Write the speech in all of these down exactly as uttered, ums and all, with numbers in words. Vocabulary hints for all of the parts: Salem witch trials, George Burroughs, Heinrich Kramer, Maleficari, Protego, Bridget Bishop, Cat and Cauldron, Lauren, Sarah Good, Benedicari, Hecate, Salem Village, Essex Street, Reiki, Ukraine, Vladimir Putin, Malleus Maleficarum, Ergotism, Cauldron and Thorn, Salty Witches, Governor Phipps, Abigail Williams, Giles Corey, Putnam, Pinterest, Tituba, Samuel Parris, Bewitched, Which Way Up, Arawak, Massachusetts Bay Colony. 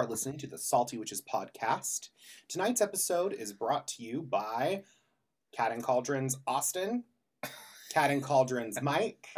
are listening to the Salty Witches podcast. Tonight's episode is brought to you by Cat and Cauldron's Austin, Cat and Cauldron's Mike,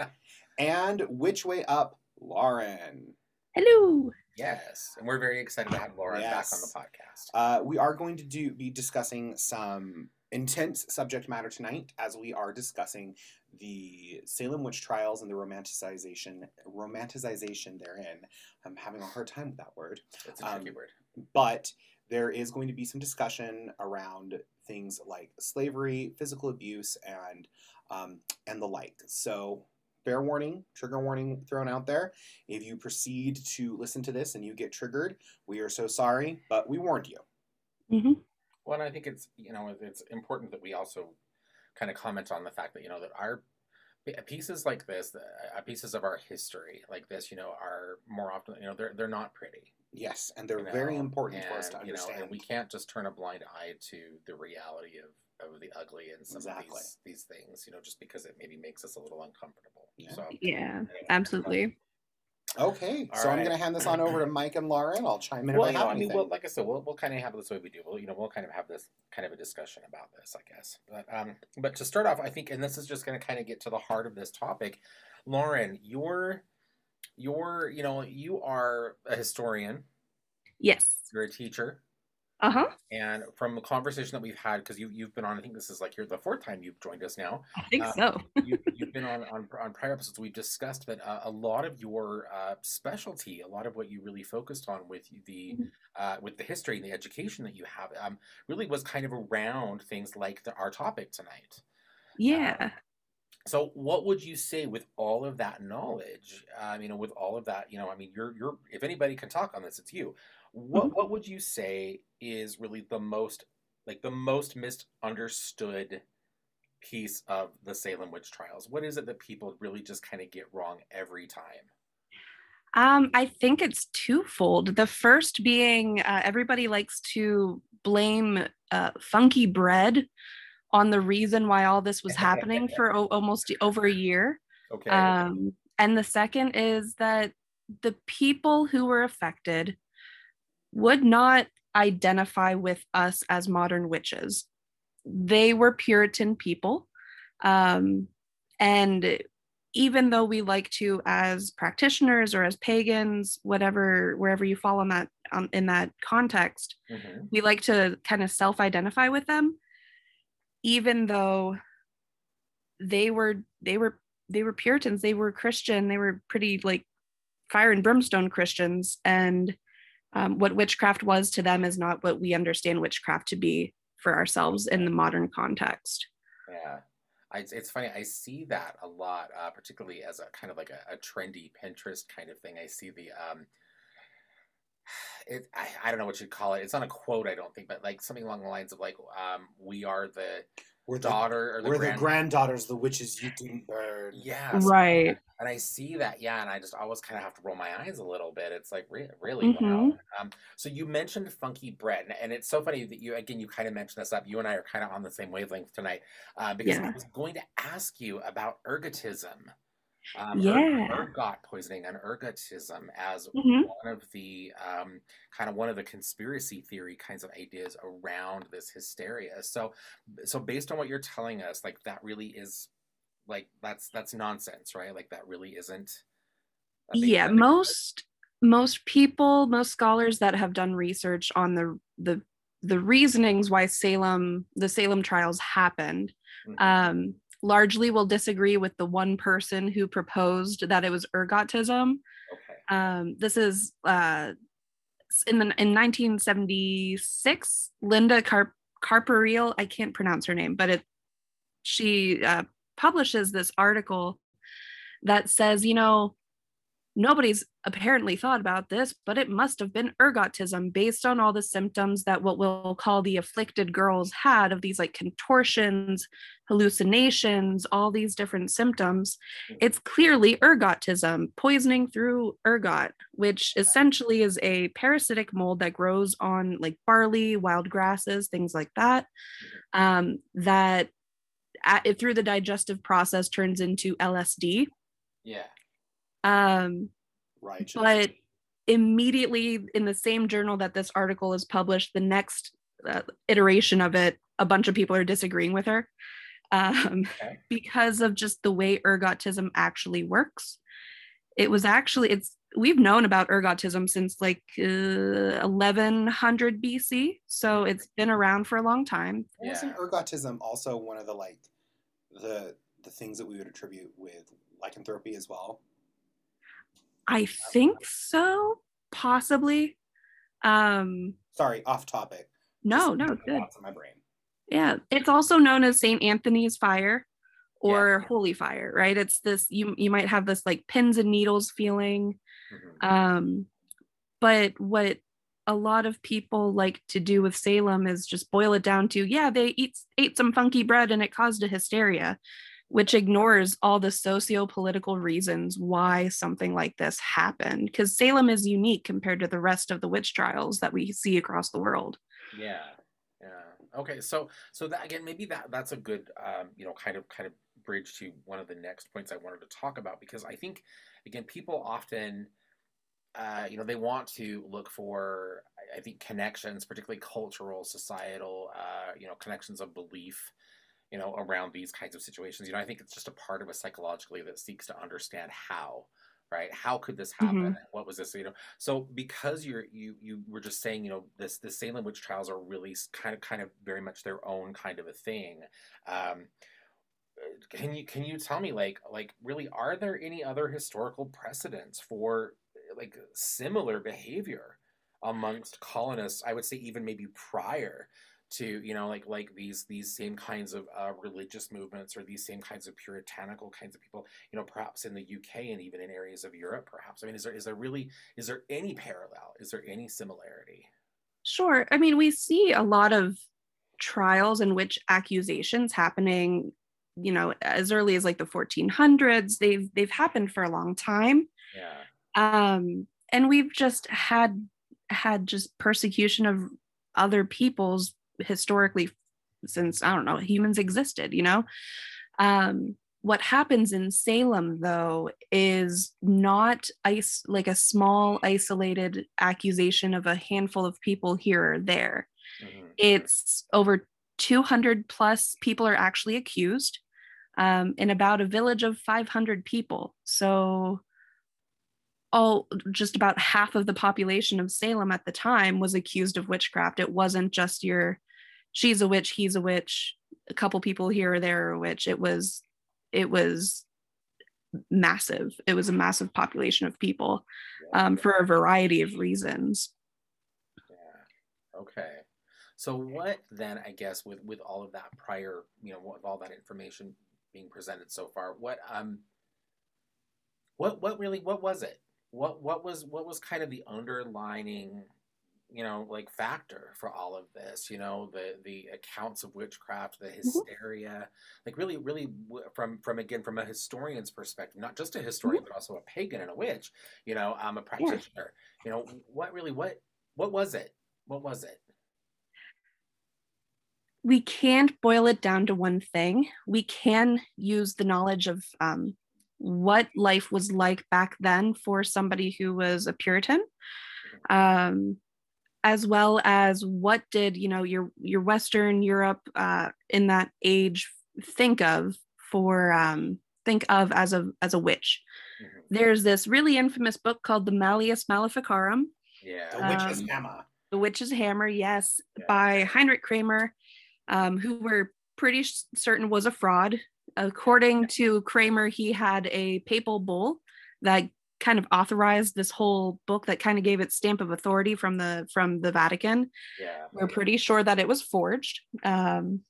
and Which Way Up, Lauren. Hello. Yes, and we're very excited to have Lauren yes. back on the podcast. Uh, we are going to do be discussing some intense subject matter tonight, as we are discussing the Salem witch trials and the romanticization romanticization therein. I'm having a hard time with that word. It's a tricky um, word. But there is going to be some discussion around things like slavery, physical abuse, and um, and the like. So, fair warning, trigger warning thrown out there. If you proceed to listen to this and you get triggered, we are so sorry, but we warned you. Mm-hmm. Well, and I think it's, you know, it's important that we also kind of comment on the fact that, you know, that our pieces like this, pieces of our history like this, you know, are more often, you know, they're, they're not pretty. Yes. And they're you know? very important and, for us to understand. You know, and we can't just turn a blind eye to the reality of, of the ugly and some exactly. of these, these things, you know, just because it maybe makes us a little uncomfortable. Yeah. So, yeah, anyway, absolutely. But, Okay, All so right. I'm going to hand this on over to Mike and Lauren. I'll chime in well, if I have anything. Well, like I said, we'll, we'll kind of have this way we do. We'll, you know, we'll kind of have this kind of a discussion about this, I guess. But um, but to start off, I think, and this is just going to kind of get to the heart of this topic, Lauren, you're, you're, you know, you are a historian. Yes. You're a teacher. Uh-huh. And from the conversation that we've had, because you, you've been on, I think this is like you're the fourth time you've joined us now. I think uh, so. you, you've been on, on on prior episodes. We've discussed that uh, a lot of your uh, specialty, a lot of what you really focused on with the uh, with the history and the education that you have um, really was kind of around things like the, our topic tonight. Yeah. Um, so what would you say with all of that knowledge, um, you know, with all of that, you know, I mean, you're, you're, if anybody can talk on this, it's you. What mm-hmm. what would you say is really the most, like the most misunderstood piece of the Salem witch trials? What is it that people really just kind of get wrong every time? Um, I think it's twofold. The first being uh, everybody likes to blame uh, funky bread on the reason why all this was happening for o- almost over a year. Okay. Um, and the second is that the people who were affected would not identify with us as modern witches. They were Puritan people. Um, and even though we like to, as practitioners or as pagans, whatever, wherever you fall on that, um, in that context, mm-hmm. we like to kind of self-identify with them, even though they were, they were, they were Puritans, they were Christian, they were pretty like fire and brimstone Christians. And Um, what witchcraft was to them is not what we understand witchcraft to be for ourselves in the modern context. Yeah, I, it's funny. I see that a lot, uh, particularly as a kind of like a, a trendy Pinterest kind of thing. I see the, um, it, I, I don't know what you'd call it. It's not a quote, I don't think, but like something along the lines of like, um, we are the we're daughter the, or the, we're grand- the granddaughters, the witches you didn't burn. Yeah. Right. And I see that, yeah, and I just always kind of have to roll my eyes a little bit. It's like, re- really? Mm-hmm. Wow. Um, so you mentioned funky bread, and, and it's so funny that you, again, you kind of mentioned this up. You and I are kind of on the same wavelength tonight, uh, because yeah. I was going to ask you about ergotism. Um, yeah. Ergot, ergot poisoning and ergotism as mm-hmm. one of the, um, kind of one of the conspiracy theory kinds of ideas around this hysteria. So, so based on what you're telling us, like that really is... like that's that's nonsense, right? Like that really isn't. Yeah, most most people, most scholars that have done research on the the the reasonings why Salem the Salem trials happened, mm-hmm. um, largely will disagree with the one person who proposed that it was ergotism. Okay. Um, this is uh, in the in nineteen seventy-six, Linda Car- Carperiel. I can't pronounce her name, but it she. Uh, publishes this article that says, you know, nobody's apparently thought about this, but it must have been ergotism based on all the symptoms that what we'll call the afflicted girls had of these like contortions, hallucinations, all these different symptoms. It's clearly ergotism, poisoning through ergot, which essentially is a parasitic mold that grows on like barley, wild grasses, things like that, um, that At, it, through the digestive process turns into L S D. Yeah. Um, right. But immediately in the same journal that this article is published, the next uh, iteration of it, a bunch of people are disagreeing with her um, okay. because of just the way ergotism actually works. It was actually, it's we've known about ergotism since like uh, eleven hundred B C. So it's been around for a long time. Yeah. Wasn't ergotism also one of the like the the things that we would attribute with lycanthropy as well? I think so, possibly. Um, Sorry, off topic. No, no, good. Lots in my brain. Yeah, it's also known as Saint Anthony's fire or yeah. holy fire, right? It's this, you you might have this like pins and needles feeling. Mm-hmm. Um, but what a lot of people like to do with Salem is just boil it down to, yeah, they eat, ate some funky bread and it caused a hysteria, which ignores all the socio-political reasons why something like this happened. Because Salem is unique compared to the rest of the witch trials that we see across the world. Yeah, yeah. Okay, so so that, again, maybe that that's a good, um, you know, kind of kind of bridge to one of the next points I wanted to talk about, because I think, again, people often, uh, you know, they want to look for, I think, connections, particularly cultural, societal, uh, you know, connections of belief, you know, around these kinds of situations. You know, I think it's just a part of us psychologically that seeks to understand how, right? How could this happen? Mm-hmm. And what was this, you know? So because you're, you you were just saying, you know, this, the Salem witch trials are really kind of, kind of very much their own kind of a thing. Um, can you, can you tell me like, like really, are there any other historical precedents for like similar behavior amongst colonists? I would say even maybe prior to, you know, like like these these same kinds of uh, religious movements or these same kinds of puritanical kinds of people, you know, perhaps in the U K and even in areas of Europe, perhaps. I mean, is there is there really, is there any parallel? Is there any similarity? Sure. I mean, we see a lot of trials in which accusations happening, you know, as early as like the fourteen hundreds. They've, they've happened for a long time. Yeah. Um, and we've just had, had just persecution of other peoples historically since, I don't know, humans existed, you know? Um, what happens in Salem, though, is not is- like a small isolated accusation of a handful of people here or there. Mm-hmm. It's over two hundred plus people are actually accused um, in about a village of five hundred people. So all, just about half of the population of Salem at the time was accused of witchcraft. It wasn't just your, she's a witch, he's a witch, a couple people here or there are a witch. It was, it was massive. It was a massive population of people um, for a variety of reasons. Yeah. Okay. So what then, I guess, with, with all of that prior, you know, with all that information being presented so far, what, um, what, what really, what was it? What what was what was kind of the underlining, you know, like factor for all of this? You know, the the accounts of witchcraft, the hysteria, mm-hmm. like really, really from from again from a historian's perspective, not just a historian mm-hmm. but also a pagan and a witch. You know, I'm a practitioner. Yeah. You know, what really what what was it? What was it? We can't boil it down to one thing. We can use the knowledge of um, what life was like back then for somebody who was a Puritan, um, as well as what did, you know, your your Western Europe uh, in that age think of for um, think of as a as a witch. Mm-hmm. There's this really infamous book called the Malleus Maleficarum. Yeah, the Witch's um, Hammer. The Witch's Hammer, yes, yeah. by Heinrich Kramer, um, who we're pretty certain was a fraud. According to Kramer, he had a papal bull that kind of authorized this whole book that kind of gave its stamp of authority from the from the Vatican. Yeah. We're pretty sure that it was forged. Um,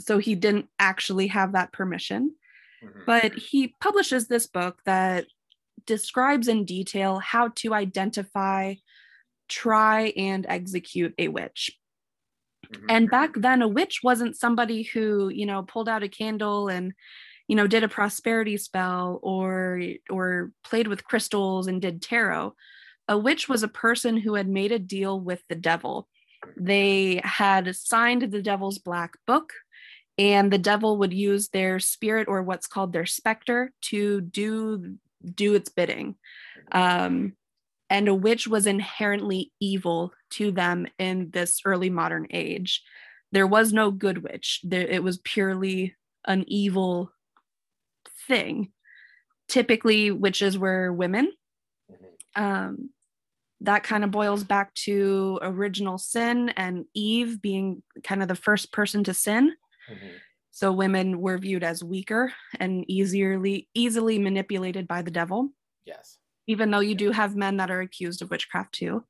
so he didn't actually have that permission. Mm-hmm. But he publishes this book that describes in detail how to identify, try, and execute a witch. And back then, a witch wasn't somebody who, you know, pulled out a candle and, you know, did a prosperity spell or or played with crystals and did tarot. A witch was a person who had made a deal with the devil. They had signed the devil's black book, and the devil would use their spirit, or what's called their specter, to do do its bidding. Um, and a witch was inherently evil to them in this early modern age. There was no good witch. There, it was purely an evil thing. Typically, witches were women. Um, that kind of boils back to original sin and Eve being kind of the first person to sin. Mm-hmm. So women were viewed as weaker and easily, easily manipulated by the devil. Yes. Even though you do have men that are accused of witchcraft too.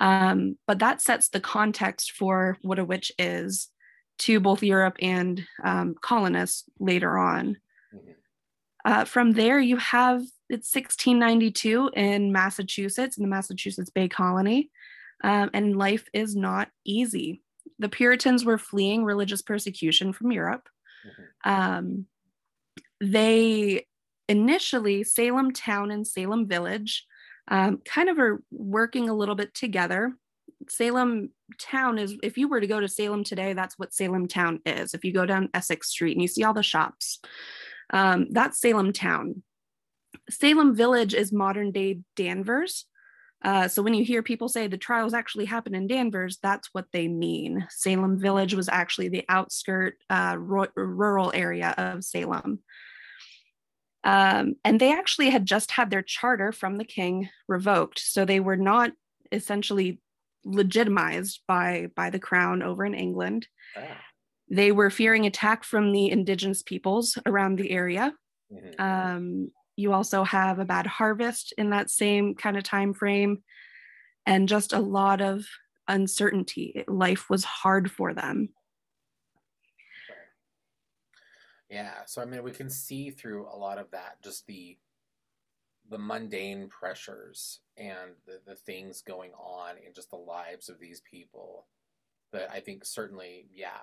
Um, but that sets the context for what a witch is to both Europe and um, colonists later on. Mm-hmm. Uh, from there, you have, it's sixteen ninety-two in Massachusetts, in the Massachusetts Bay Colony, um, and life is not easy. The Puritans were fleeing religious persecution from Europe. Mm-hmm. Um, they initially, Salem Town and Salem Village um, kind of are working a little bit together. Salem Town is, if you were to go to Salem today, that's what Salem Town is. If you go down Essex Street and you see all the shops, um, that's Salem Town. Salem Village is modern day Danvers. Uh, so when you hear people say the trials actually happened in Danvers, that's what they mean. Salem Village was actually the outskirt uh, ro- rural area of Salem. Um, and they actually had just had their charter from the king revoked. So they were not essentially legitimized by, by the crown over in England. Ah. They were fearing attack from the indigenous peoples around the area. Mm-hmm. Um, You also have a bad harvest in that same kind of time frame, and just a lot of uncertainty. Life was hard for them. Yeah, so I mean, we can see through a lot of that, just the the mundane pressures and the, the things going on in just the lives of these people. But I think certainly, yeah,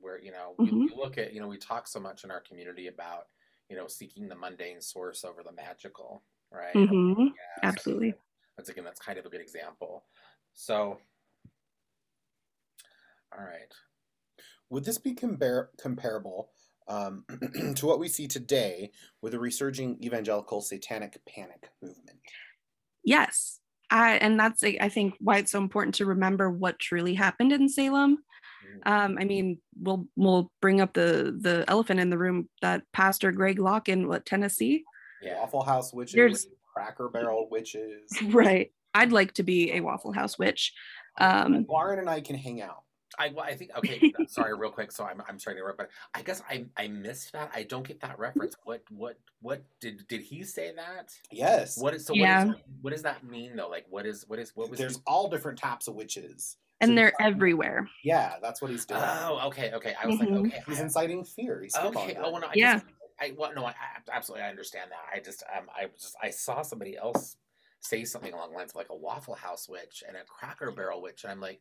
where you know we, mm-hmm. we look at, you know, we talk so much in our community about, you know, seeking the mundane source over the magical, right? Mm-hmm. Yeah, absolutely. So that's, again, that's kind of a good example. So, all right. Would this be compar- comparable um, to what we see today with the resurging evangelical satanic panic movement? Yes. I, and that's, I think, why it's so important to remember what truly happened in Salem. Um, I mean, we'll we'll bring up the the elephant in the room, that Pastor Greg Locke in what, Tennessee? Yeah, Waffle House witches, There's, Cracker Barrel witches. Right. I'd like to be a Waffle House witch. Um, Lauren and I can hang out. I well, I think okay. Sorry, real quick. So I'm I'm sorry to interrupt, but I guess I I missed that. I don't get that reference. What what what did did he say that? Yes. What is so? Yeah. What, is, what does that mean though? Like what is what is what was? There's he, all different types of witches. And they're everywhere. Yeah, that's what he's doing. Oh, okay, okay. I was mm-hmm. like, okay. He's inciting fear. He's okay. Oh, no, I yeah. Just, I well, no, I, I absolutely I understand that. I just, um, I just, I saw somebody else say something along the lines of like a Waffle House witch and a Cracker Barrel witch, and I'm like,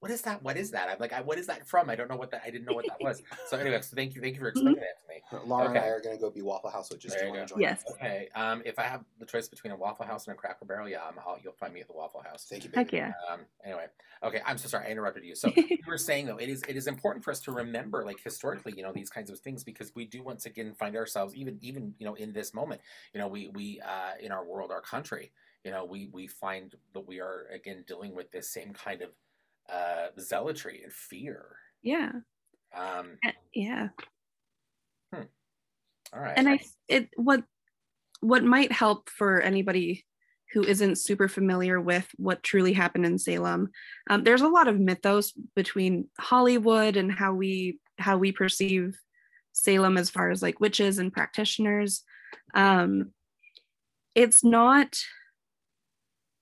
what is that? What is that? I'm like, I, what is that from? I don't know what that. I didn't know what that was. So anyway, so thank you, thank you for explaining mm-hmm. that to me. Lauren okay. and I are gonna go be Waffle House witches. There you go. Yes. Me? Okay. Um, if I have the choice between a Waffle House and a Cracker Barrel, yeah, I'm all, you'll find me at the Waffle House. Thank you. Baby. Heck yeah. Um, anyway. Okay, I'm so sorry I interrupted you. So you were saying though, it is it is important for us to remember, like historically, you know, these kinds of things, because we do once again find ourselves even even you know in this moment, you know, we we uh, in our world, our country, you know, we we find that we are again dealing with this same kind of uh, zealotry and fear. Yeah. Um. Yeah. Hmm. All right. And I it what what might help for anybody who isn't super familiar with what truly happened in Salem. Um, there's a lot of mythos between Hollywood and how we how we perceive Salem as far as like witches and practitioners. Um, it's not,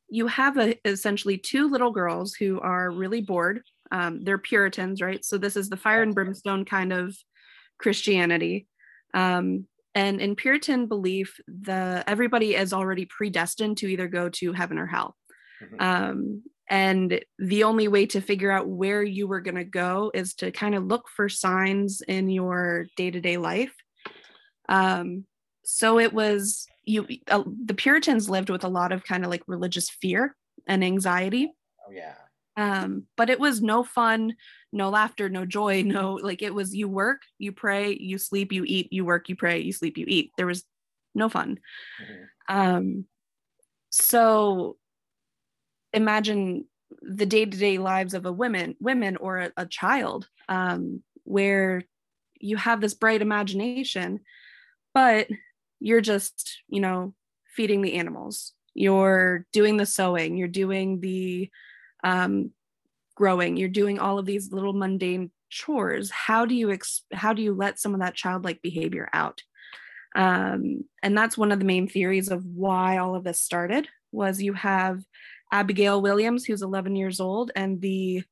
you have a, essentially two little girls who are really bored. Um, they're Puritans, right? So this is the fire and brimstone kind of Christianity. Um, And in Puritan belief, the everybody is already predestined to either go to heaven or hell. Mm-hmm. Um, and the only way to figure out where you were going to go is to kind of look for signs in your day-to-day life. Um, so it was, you. Uh, the Puritans lived with a lot of kind of like religious fear and anxiety. Oh, yeah. Um, but it was no fun, no laughter, no joy, no, like it was, you work, you pray, you sleep, you eat, you work, you pray, you sleep, you eat. There was no fun. Mm-hmm. Um, So imagine the day-to-day lives of a women, women or a, a child, um, where you have this bright imagination, but you're just, you know, feeding the animals, you're doing the sewing, you're doing the um, growing, you're doing all of these little mundane chores. How do you, ex- how do you let some of that childlike behavior out? Um, and that's one of the main theories of why all of this started, was you have Abigail Williams, who's eleven years old, and the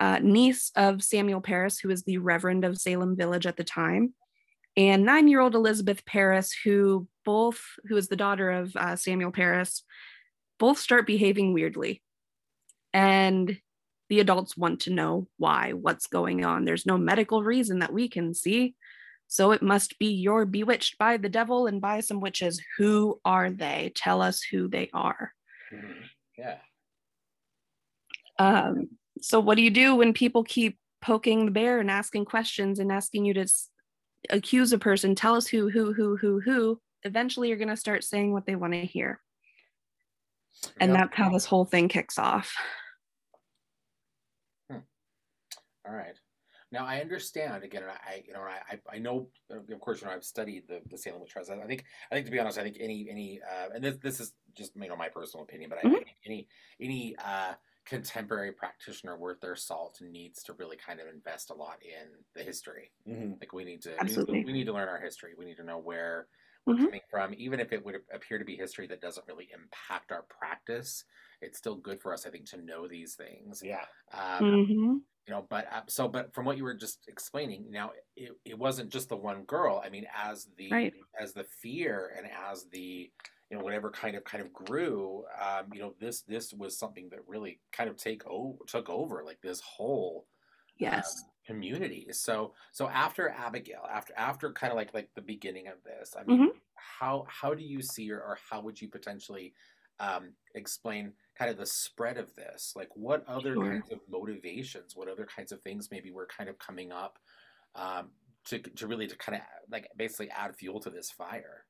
uh, niece of Samuel Parris, who is the Reverend of Salem Village at the time, and nine-year-old Elizabeth Parris, who both, who is the daughter of uh, Samuel Parris, both start behaving weirdly. And the adults want to know why, what's going on. There's no medical reason that we can see, so it must be you're bewitched by the devil and by some witches. Who are they? Tell us who they are. Mm-hmm. Yeah. Um, so what do you do when people keep poking the bear and asking questions and asking you to s- accuse a person? Tell us who, who, who, who, who. Eventually you're going to start saying what they want to hear. And yep. That's how this whole thing kicks off. Hmm. All right. Now, I understand, again, I you know I I know, of course, you know, I've studied the, the Salem witch trials. I think I think to be honest, I think any any uh, and this this is just, you know, my personal opinion, but I think mm-hmm. any any uh, contemporary practitioner worth their salt needs to really kind of invest a lot in the history. Mm-hmm. Like we need to we, we need to learn our history. We need to know where we're mm-hmm. coming from, even if it would appear to be history that doesn't really impact our practice. It's still good for us, I think, to know these things. Yeah. Um, mm-hmm. You know, but uh, so, but from what you were just explaining, now it, it wasn't just the one girl. I mean, as the right. as the fear and as the, you know, whatever kind of kind of grew, um, you know, this this was something that really kind of take over took over like this whole yes um, community. So so after Abigail, after after kind of like like the beginning of this, I mean, mm-hmm. how how do you see or, or how would you potentially um, explain kind of the spread of this, like what other sure. kinds of motivations, what other kinds of things maybe were kind of coming up um, to to really to kind of like basically add fuel to this fire?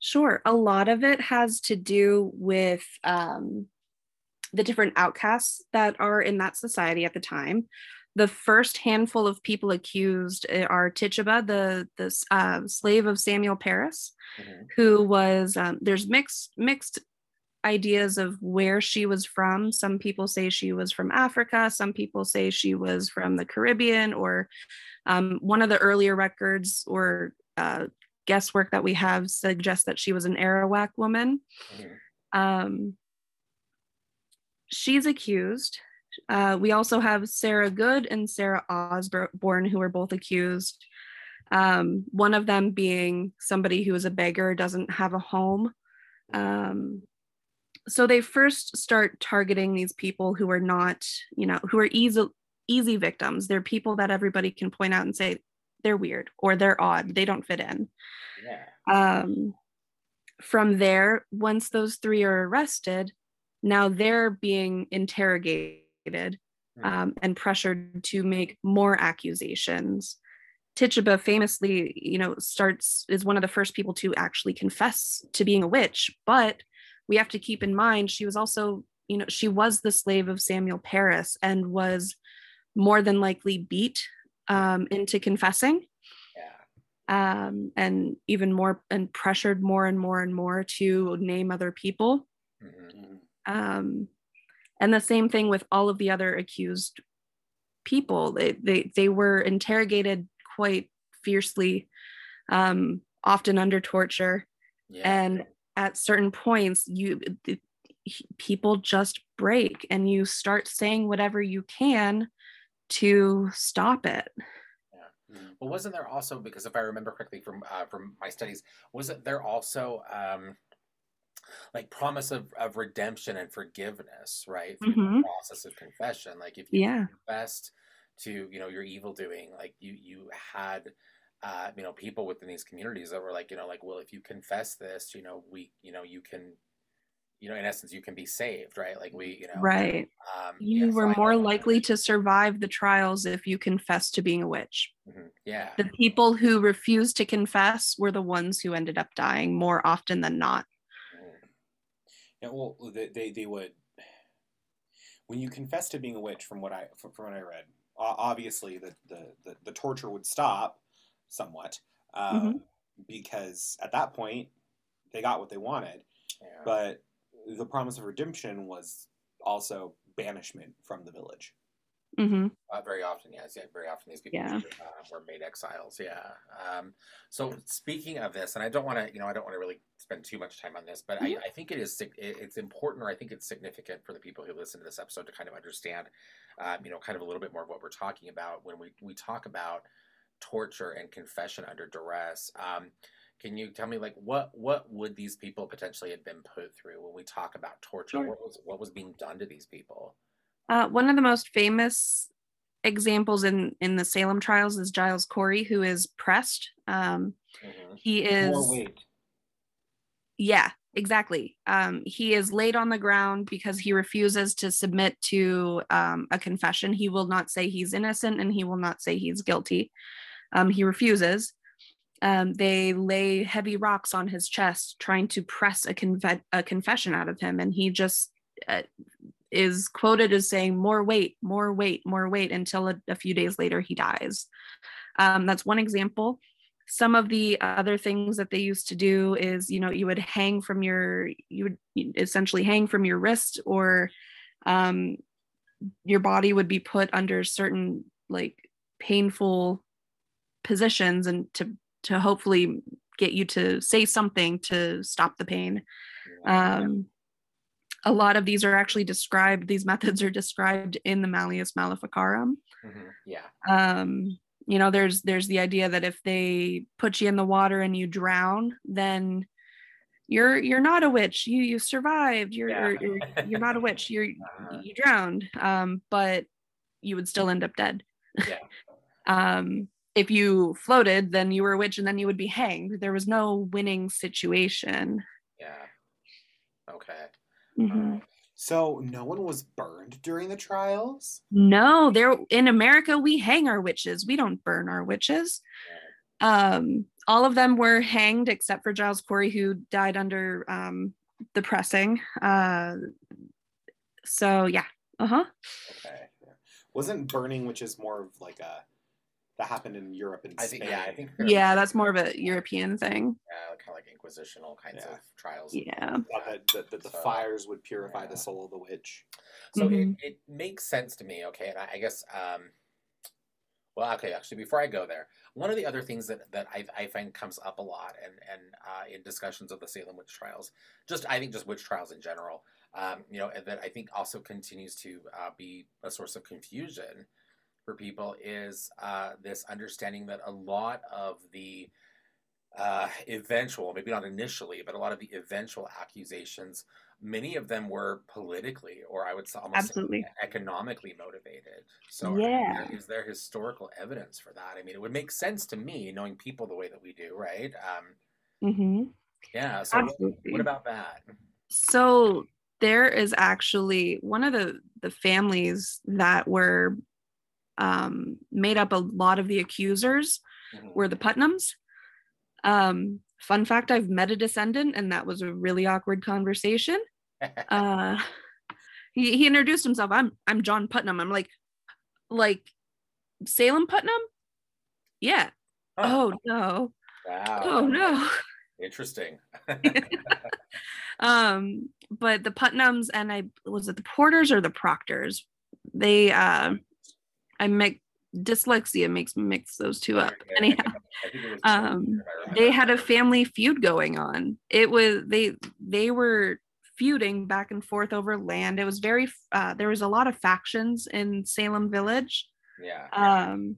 Sure. A lot of it has to do with um, the different outcasts that are in that society at the time. The first handful of people accused are Tituba, the, the uh, slave of Samuel Parris, mm-hmm. who was, um, there's mixed mixed ideas of where she was from. Some people say she was from Africa. Some people say she was from the Caribbean, or um, one of the earlier records or uh, guesswork that we have suggests that she was an Arawak woman. Mm-hmm. Um, she's accused. Uh, we also have Sarah Good and Sarah Osborne, who are both accused. Um, one of them being somebody who is a beggar, doesn't have a home. Um, So they first start targeting these people who are not, you know, who are easy, easy victims. They're people that everybody can point out and say, they're weird or they're odd. They don't fit in. Yeah. Um, from there, once those three are arrested, now they're being interrogated mm-hmm. um, and pressured to make more accusations. Tituba famously, you know, starts, is one of the first people to actually confess to being a witch, but we have to keep in mind, she was also, you know, she was the slave of Samuel Parris and was more than likely beat um, into confessing. Yeah. Um, and even more, and pressured more and more and more to name other people. Mm-hmm. Um, and the same thing with all of the other accused people. They, they, they were interrogated quite fiercely, um, often under torture. Yeah. And at certain points, you people just break and you start saying whatever you can to stop it. Yeah. Well, wasn't there also, because if I remember correctly from uh, from my studies, wasn't there also um, like promise of, of redemption and forgiveness, right? Through mm-hmm. the process of confession. Like if you yeah. confessed to, you know, your evil doing, like you you had Uh, you know, people within these communities that were like, you know, like, well, if you confess this, you know, we, you know, you can, you know, in essence, you can be saved, right? Like we, you know. Right. Um, you yeah, were so more likely to survive the trials if you confessed to being a witch. Mm-hmm. Yeah. The people who refused to confess were the ones who ended up dying more often than not. Yeah, well, they, they they would. When you confess to being a witch, from what I from what I read, obviously the the the, the torture would stop somewhat, um, mm-hmm. because at that point they got what they wanted. Yeah. But the promise of redemption was also banishment from the village. Mm-hmm. Uh, very often, yes, yeah, very often these people yeah. uh, were made exiles. Yeah. Um, so speaking of this, and I don't want to, you know, I don't want to really spend too much time on this, but yeah. I, I think it is, it's important, or I think it's significant for the people who listen to this episode to kind of understand, um, you know, kind of a little bit more of what we're talking about when we we talk about torture and confession under duress. Um, can you tell me, like, what what would these people potentially have been put through when we talk about torture? Sure. What was what was being done to these people? Uh, one of the most famous examples in, in the Salem trials is Giles Corey, who is pressed. Um, mm-hmm. He is... More weight. Yeah, exactly. Um, he is laid on the ground because he refuses to submit to um, a confession. He will not say he's innocent, and he will not say he's guilty. Um, he refuses. Um, they lay heavy rocks on his chest, trying to press a, conf- a confession out of him, and he just... Uh, is quoted as saying, more weight, more weight, more weight, until a, a few days later he dies. Um, that's one example. Some of the other things that they used to do is, you know, you would hang from your, you would essentially hang from your wrist, or um, your body would be put under certain, like, painful positions, and to, to hopefully get you to say something to stop the pain. Um, A lot of these are actually described, these methods are described in the Malleus Maleficarum. Mm-hmm. Yeah. Um, you know, there's there's the idea that if they put you in the water and you drown, then you're you're not a witch. You you survived. You're yeah. you're, you're you're not a witch. You're uh-huh. you drowned. Um, but you would still end up dead. Yeah. um, if you floated, then you were a witch, and then you would be hanged. There was no winning situation. Yeah. Okay. Mm-hmm. Uh, so no one was burned during the trials? No, there in America we hang our witches. We don't burn our witches. Um, all of them were hanged except for Giles Corey, who died under um, the pressing. Uh, so yeah. Uh-huh. Okay. Yeah. Wasn't burning witches more of like a that happened in Europe and Spain? I think, yeah, I think yeah, that's more of a European thing. Yeah, kind of like inquisitional kinds yeah. of trials. Yeah. That the, the, the so, fires would purify yeah. the soul of the witch. So mm-hmm. it, it makes sense to me, okay, and I, I guess, um, well, okay, actually, before I go there, one of the other things that, that I, I find comes up a lot and, and uh, in discussions of the Salem witch trials, just I think just witch trials in general, um, you know, and that I think also continues to uh, be a source of confusion for people is uh, this understanding that a lot of the uh, eventual, maybe not initially, but a lot of the eventual accusations, many of them were politically, or I would say almost Absolutely. economically motivated. So yeah. is there historical evidence for that? I mean, it would make sense to me, knowing people the way that we do, right? Um, mm-hmm. Yeah, so what, what about that? So there is actually one of the, the families that were Um, made up a lot of the accusers were the Putnams. Um, fun fact, I've met a descendant, and that was a really awkward conversation. Uh, he, he introduced himself. I'm I'm John Putnam. I'm like, like Salem Putnam? Yeah. Oh, oh no. Wow. Oh no. Interesting. um, but the Putnams, and I was it the Porters or the Proctors? They uh I make dyslexia makes mix those two up. Anyhow, um, they had a family feud going on. It was they they were feuding back and forth over land. It was very uh, there was a lot of factions in Salem Village. Yeah. Um.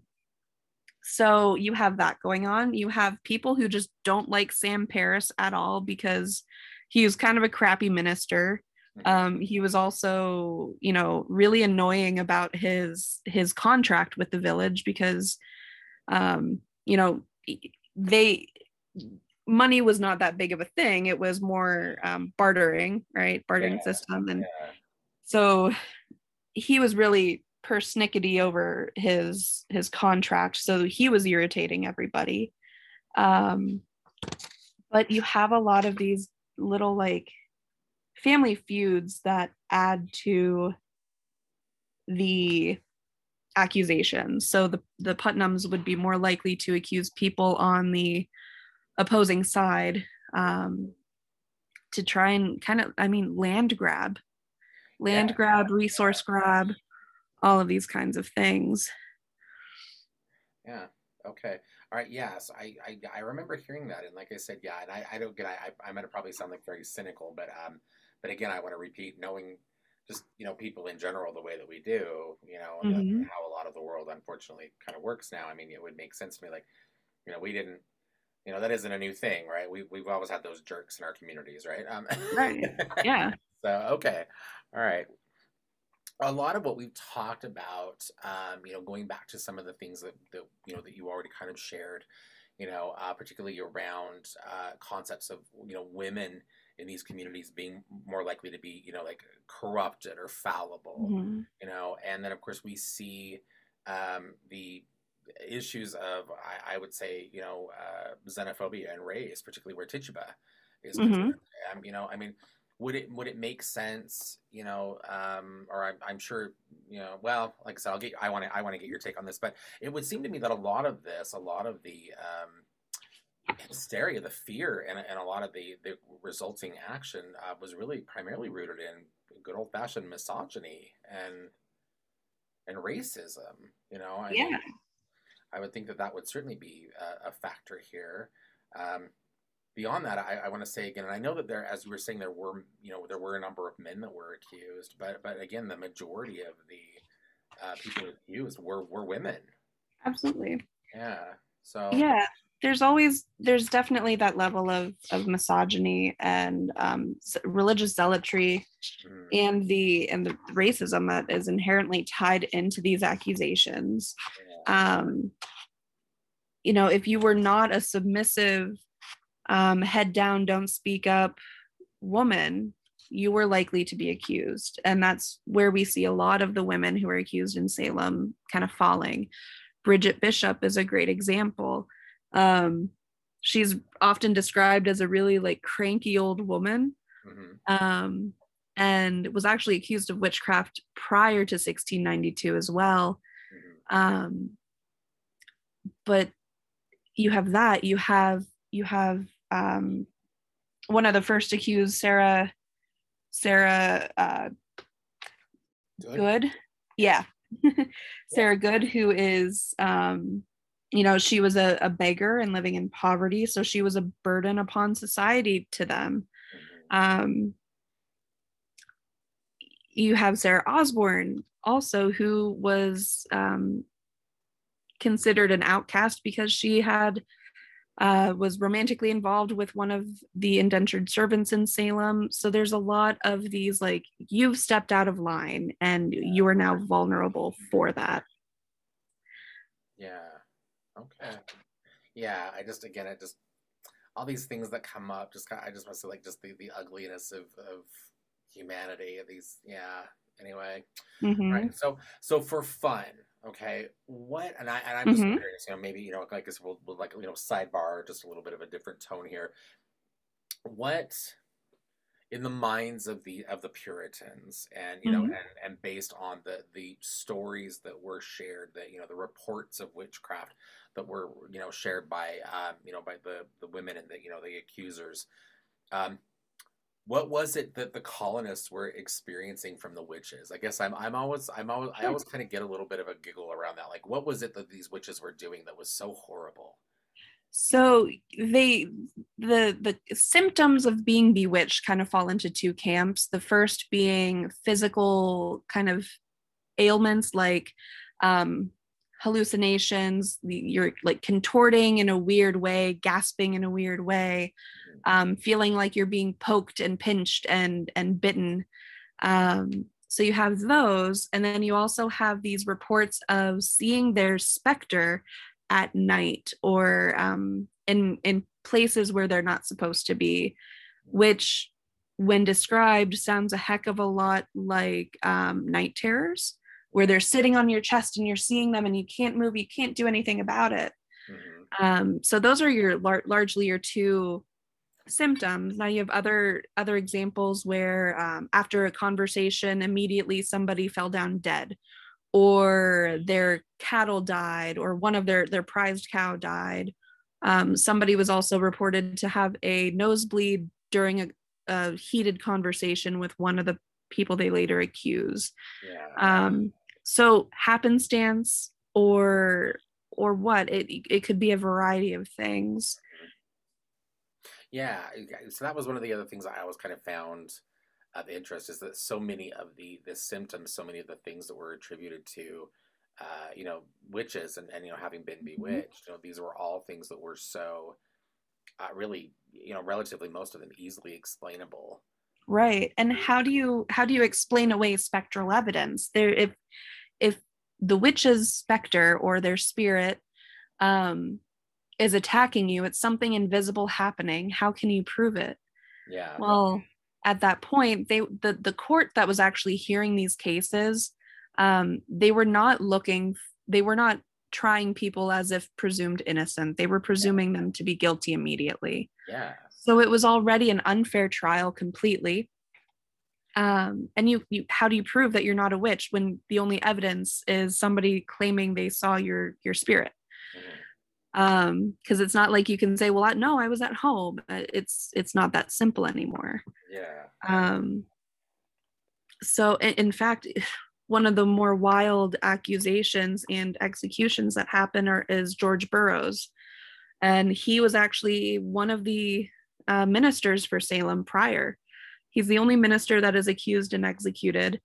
So you have that going on. You have people who just don't like Sam Parris at all because he was kind of a crappy minister. Um, he was also, you know, really annoying about his his contract with the village because, um, you know, they money was not that big of a thing. It was more um, bartering, right? Bartering yeah, system. And yeah. so he was really persnickety over his his contract. So he was irritating everybody. Um, but you have a lot of these little like family feuds that add to the accusations. So the, the Putnams would be more likely to accuse people on the opposing side um, to try and kind of, I mean, land grab, land yeah. grab, resource grab, all of these kinds of things. Yeah. Okay. All right. Yes. I, I, I remember hearing that. And like I said, yeah, and I, I don't get, I, I'm going to probably sound like very cynical, but, um, but again, I want to repeat knowing just, you know, people in general, the way that we do, you know, and mm-hmm. the, how a lot of the world unfortunately kind of works now. I mean, it would make sense to me, like, you know, we didn't, you know, that isn't a new thing, right? We, we've always had those jerks in our communities, right? Um, right. Yeah. So, okay. All right. A lot of what we've talked about, um, you know, going back to some of the things that, that, you know, that you already kind of shared, you know, uh, particularly around uh, concepts of, you know, women in these communities being more likely to be, you know, like corrupted or fallible, mm-hmm. you know, and then of course we see um, the issues of, I, I would say, you know, uh, xenophobia and race, particularly where Tituba is, mm-hmm. um, you know, I mean, Would it would it make sense, you know, um, or I'm, I'm sure, you know, well, like I said, I'll get, I want to I want to get your take on this, but it would seem to me that a lot of this, a lot of the um, hysteria, the fear, and, and a lot of the, the resulting action uh, was really primarily rooted in good old fashioned misogyny and and racism. You know, I, yeah. mean, I would think that that would certainly be a, a factor here. Um, Beyond that, I, I want to say again, and I know that there, as we were saying, there were, you know, there were a number of men that were accused, but but again, the majority of the uh, people accused were were women. Absolutely. Yeah. So. Yeah, there's always there's definitely that level of of misogyny and um, religious zealotry, mm-hmm. and the and the racism that is inherently tied into these accusations. Yeah. Um, you know, if you were not a submissive, Um, head down, don't speak up woman, you were likely to be accused. And that's where we see a lot of the women who are accused in Salem kind of falling. Bridget Bishop is a great example. Um, she's often described as a really like cranky old woman, mm-hmm. um, and was actually accused of witchcraft prior to sixteen ninety-two as well. Mm-hmm. Um, but you have that, you have, you have Um, one of the first accused, Sarah, Sarah uh, Good. Good, yeah, Sarah Good, who is, um, you know, she was a, a beggar and living in poverty, so she was a burden upon society to them. Um, you have Sarah Osborne also, who was um, considered an outcast because she had Uh, was romantically involved with one of the indentured servants in Salem. So there's a lot of these, like, you've stepped out of line and you are now vulnerable for that. Yeah. Okay. Yeah. I just, again, I just, all these things that come up, just, I just want to say, like, just the, the ugliness of, of humanity, these, yeah. Anyway. Mm-hmm. Right. So, so for fun. Okay, what, and, I, and I'm just mm-hmm. curious, you know, maybe, you know, like this will we'll like, you know, sidebar, just a little bit of a different tone here. What, in the minds of the, of the Puritans and, you mm-hmm. know, and, and based on the, the stories that were shared, that, you know, the reports of witchcraft that were, you know, shared by, um, you know, by the, the women and the, you know, the accusers, um, what was it that the colonists were experiencing from the witches? I guess I'm I'm always I'm always I always kind of get a little bit of a giggle around that. Like, what was it that these witches were doing that was so horrible? So they the the symptoms of being bewitched kind of fall into two camps. The first being physical kind of ailments like um, hallucinations. You're like contorting in a weird way, gasping in a weird way. Um, feeling like you're being poked and pinched and and bitten. Um, so you have those. And then you also have these reports of seeing their specter at night or um, in, in places where they're not supposed to be, which when described sounds a heck of a lot like um, night terrors, where they're sitting on your chest and you're seeing them and you can't move, you can't do anything about it. Mm-hmm. Um, so those are your lar- largely your two symptoms. Now you have other other examples where um, after a conversation, immediately somebody fell down dead, or their cattle died, or one of their, their prized cow died. Um, somebody was also reported to have a nosebleed during a, a heated conversation with one of the people they later accuse. Yeah. Um, so happenstance or or what? It it could be a variety of things. Yeah, so that was one of the other things I always kind of found of interest, is that so many of the, the symptoms, so many of the things that were attributed to, uh, you know, witches and, and, you know, having been bewitched, you know, these were all things that were so uh, really, you know, relatively most of them easily explainable. Right. And how do you, how do you explain away spectral evidence? There, if, if the witch's specter or their spirit, um, is attacking you, it's something invisible happening. How can you prove it? Yeah. Well, at that point, they the, the court that was actually hearing these cases, um, they were not looking, they were not trying people as if presumed innocent. They were presuming yeah. them to be guilty immediately. Yeah. So it was already an unfair trial completely. Um, and you, you, how do you prove that you're not a witch when the only evidence is somebody claiming they saw your your spirit? Mm-hmm. Um, because it's not like you can say, well, I, no, I was at home. It's it's not that simple anymore. Yeah. Um. So, in, in fact, one of the more wild accusations and executions that happen are, is George Burroughs, and he was actually one of the uh, ministers for Salem prior. He's the only minister that is accused and executed,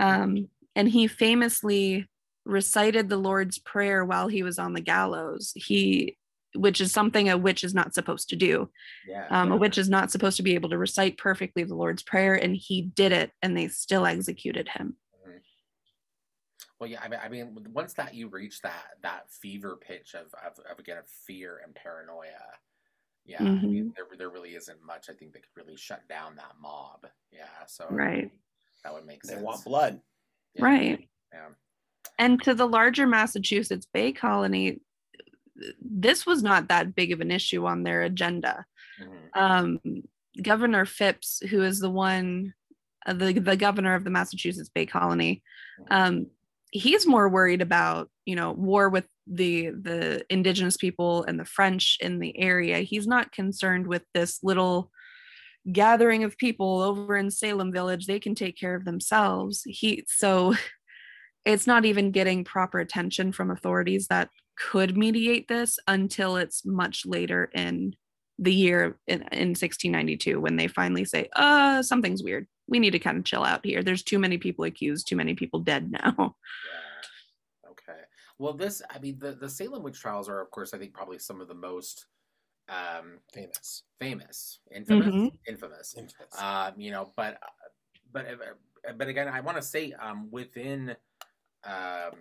um, and he famously recited the Lord's Prayer while he was on the gallows, he which is something a witch is not supposed to do. Yeah, um, yeah. A witch is not supposed to be able to recite perfectly the Lord's Prayer, and he did it, and they still executed him. Mm-hmm. Well, yeah, I mean, I mean, once that you reach that that fever pitch of of, of again of fear and paranoia, yeah, mm-hmm. I mean, there there really isn't much I think that could really shut down that mob. Yeah, so right, that would make sense. They want blood, yeah. right? Yeah. And to the larger Massachusetts Bay Colony, this was not that big of an issue on their agenda. Mm-hmm. Um, Governor Phipps, who is the one, uh, the, the governor of the Massachusetts Bay Colony, um, he's more worried about, you know, war with the, the indigenous people and the French in the area. He's not concerned with this little gathering of people over in Salem Village. They can take care of themselves. He, so... It's not even getting proper attention from authorities that could mediate this until it's much later in the year in, in sixteen ninety-two, when they finally say, uh, something's weird. We need to kind of chill out here. There's too many people accused, too many people dead now. Yeah. Okay. Well, this, I mean, the, the Salem witch trials are, of course, I think probably some of the most um, famous, famous, infamous, mm-hmm. infamous, infamous. Um, you know, but, but, but again, I want to say um, within, Um,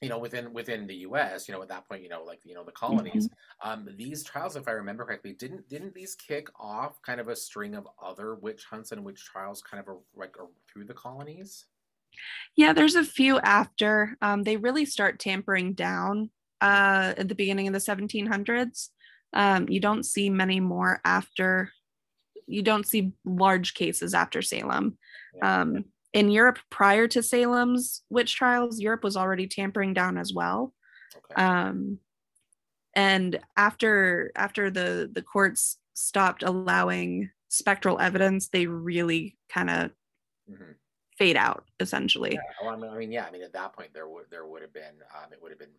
you know, within within the U S, you know, at that point, you know, like, you know, the colonies, mm-hmm. um, these trials, if I remember correctly, didn't didn't these kick off kind of a string of other witch hunts and witch trials kind of a, like a, through the colonies? Yeah, there's a few after. Um, they really start tampering down uh, at the beginning of the seventeen hundreds. Um, you don't see many more after, you don't see large cases after Salem. Yeah. Um In Europe, prior to Salem's witch trials, Europe was already tampering down as well. Okay. Um, and after after the, the courts stopped allowing spectral evidence, they really kind of mm-hmm. fade out, essentially. Yeah. Well, I mean, I mean, yeah. I mean, at that point, there would there would have been um, it would have been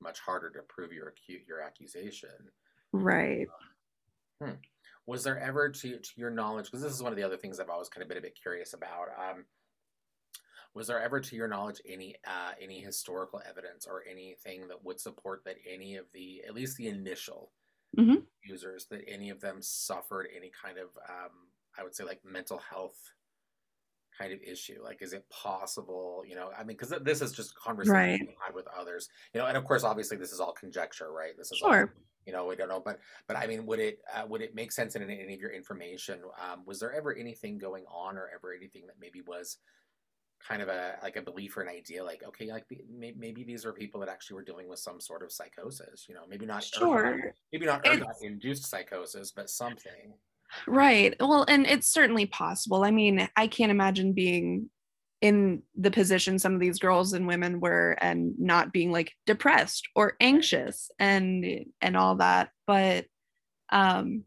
much harder to prove your acu- your accusation. Right. Um, hmm. Was there ever, to to your knowledge, because this is one of the other things I've always kind of been a bit curious about. Um, Was there ever, to your knowledge, any uh, any historical evidence or anything that would support that any of the, at least the initial mm-hmm. users, that any of them suffered any kind of, um, I would say, like mental health kind of issue? Like, is it possible, you know, I mean, because this is just conversation right. I had with others, you know, and of course, obviously, this is all conjecture, right? This is sure. all, you know, we don't know, but, but I mean, would it uh, would it make sense in any of your information? Um, was there ever anything going on or ever anything that maybe was kind of a like a belief or an idea, like, okay, like maybe these are people that actually were dealing with some sort of psychosis, you know, maybe not sure Maybe not ERBAC-induced psychosis, but something. Right. Well, and it's certainly possible. I mean, I can't imagine being in the position some of these girls and women were and not being like depressed or anxious and and all that. But um,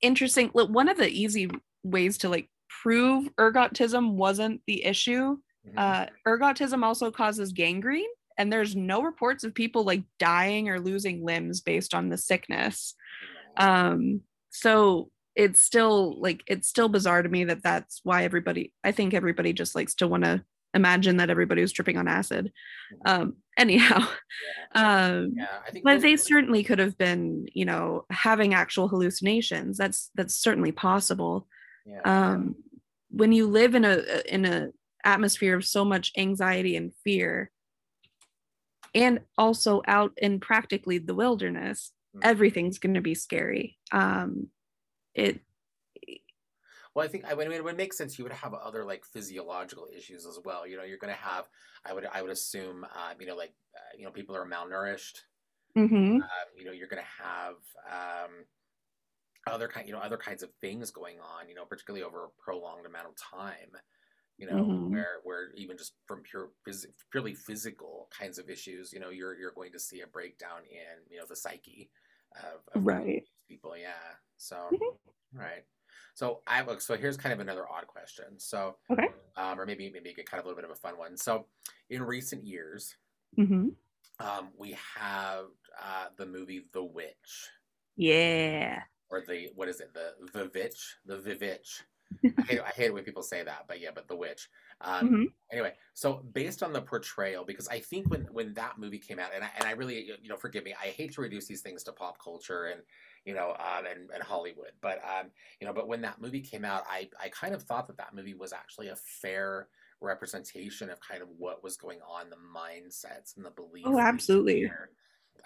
interesting. Look, one of the easy ways to like prove ergotism wasn't the issue. Mm-hmm. Uh, ergotism also causes gangrene. And there's no reports of people like dying or losing limbs based on the sickness. Um, so it's still like, it's still bizarre to me that that's why everybody, I think everybody just likes to want to imagine that everybody was tripping on acid. Um, anyhow, yeah. Um, yeah, I think but they certainly could have been, you know, having actual hallucinations. That's, that's certainly possible. Yeah. Um, when you live in a, in a atmosphere of so much anxiety and fear, and also out in practically the wilderness, everything's going to be scary. Um, it. Well, I think I mean, it would make sense. You would have other like physiological issues as well. You know, you're going to have. I would. I would assume. Uh, you know, like uh, you know, people are malnourished. Mm-hmm. Uh, you know, you're going to have um, other kind. You know, other kinds of things going on. You know, particularly over a prolonged amount of time. You know, mm-hmm. where where even just from pure phys- purely physical kinds of issues, you know, you're you're going to see a breakdown in, you know, the psyche of, of right. people. Yeah. So, mm-hmm. right. So I look. So here's kind of another odd question. So, okay. um, or maybe maybe get kind of a little bit of a fun one. So, in recent years, mm-hmm. um, we have uh, the movie The Witch. Yeah. Or the what is it? The the Vivitch. The Vivitch. I, hate, I hate it when people say that, but yeah, but The Witch. Um, mm-hmm. Anyway, so based on the portrayal, because I think when, when that movie came out, and I, and I really, you know, forgive me, I hate to reduce these things to pop culture and, you know, um, and, and Hollywood, but, um, you know, but when that movie came out, I, I kind of thought that that movie was actually a fair representation of kind of what was going on, the mindsets and the beliefs. Oh, absolutely.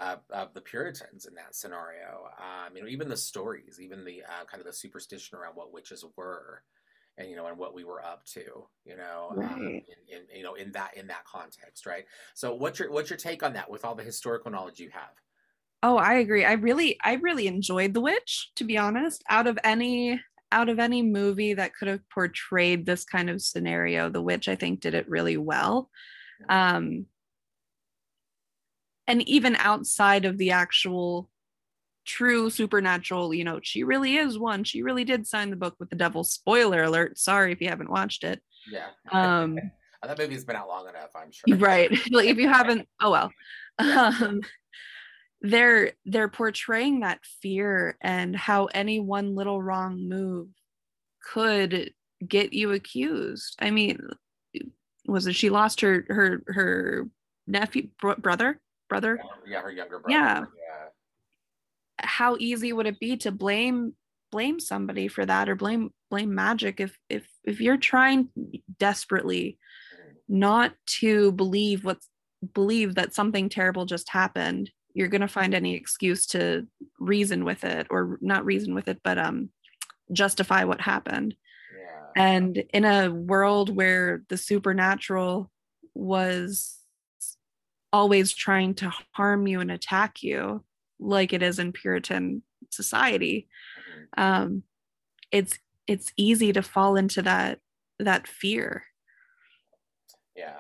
Of, of the Puritans in that scenario, um, you know, even the stories, even the uh, kind of the superstition around what witches were, and you know, and what we were up to, you know, right. um, in, in, you know, in that in that context, right? So, what's your what's your take on that with all the historical knowledge you have? Oh, I agree. I really, I really enjoyed The Witch, to be honest. Out of any out of any movie that could have portrayed this kind of scenario, The Witch, I think, did it really well. Um, And even outside of the actual true supernatural, you know, she really is one. She really did sign the book with the devil. Spoiler alert. Sorry if you haven't watched it. Yeah. Um, that movie's been out long enough, I'm sure. Right. Like, if you haven't, oh well. Um, they're, they're portraying that fear and how any one little wrong move could get you accused. I mean, was it she lost her, her, her nephew, bro- brother? brother yeah her younger brother yeah. yeah how easy would it be to blame blame somebody for that or blame blame magic if if if you're trying desperately not to believe what's believe that something terrible just happened. You're going to find any excuse to reason with it or not reason with it but um justify what happened. Yeah. And in a world where the supernatural was always trying to harm you and attack you like it is in Puritan society, um, it's it's easy to fall into that that fear. Yeah.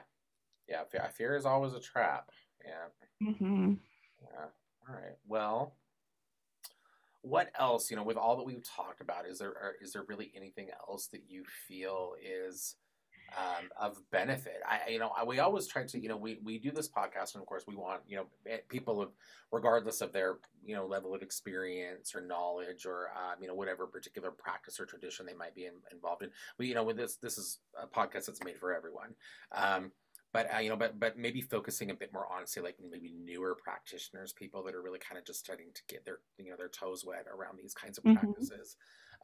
Yeah. Fear, fear is always a trap. Yeah. Mm-hmm. Yeah. All right. Well, what else, you know, with all that we've talked about, is there is there really anything else that you feel is Um, of benefit? I, you know, I, we always try to, you know, we, we do this podcast and of course we want, you know, people of, regardless of their, you know, level of experience or knowledge or, um, you know, whatever particular practice or tradition they might be in, involved in. We, you know, with this, this is a podcast that's made for everyone. Um, but, uh, you know, but, but maybe focusing a bit more on, say, like maybe newer practitioners, people that are really kind of just starting to get their, you know, their toes wet around these kinds of practices.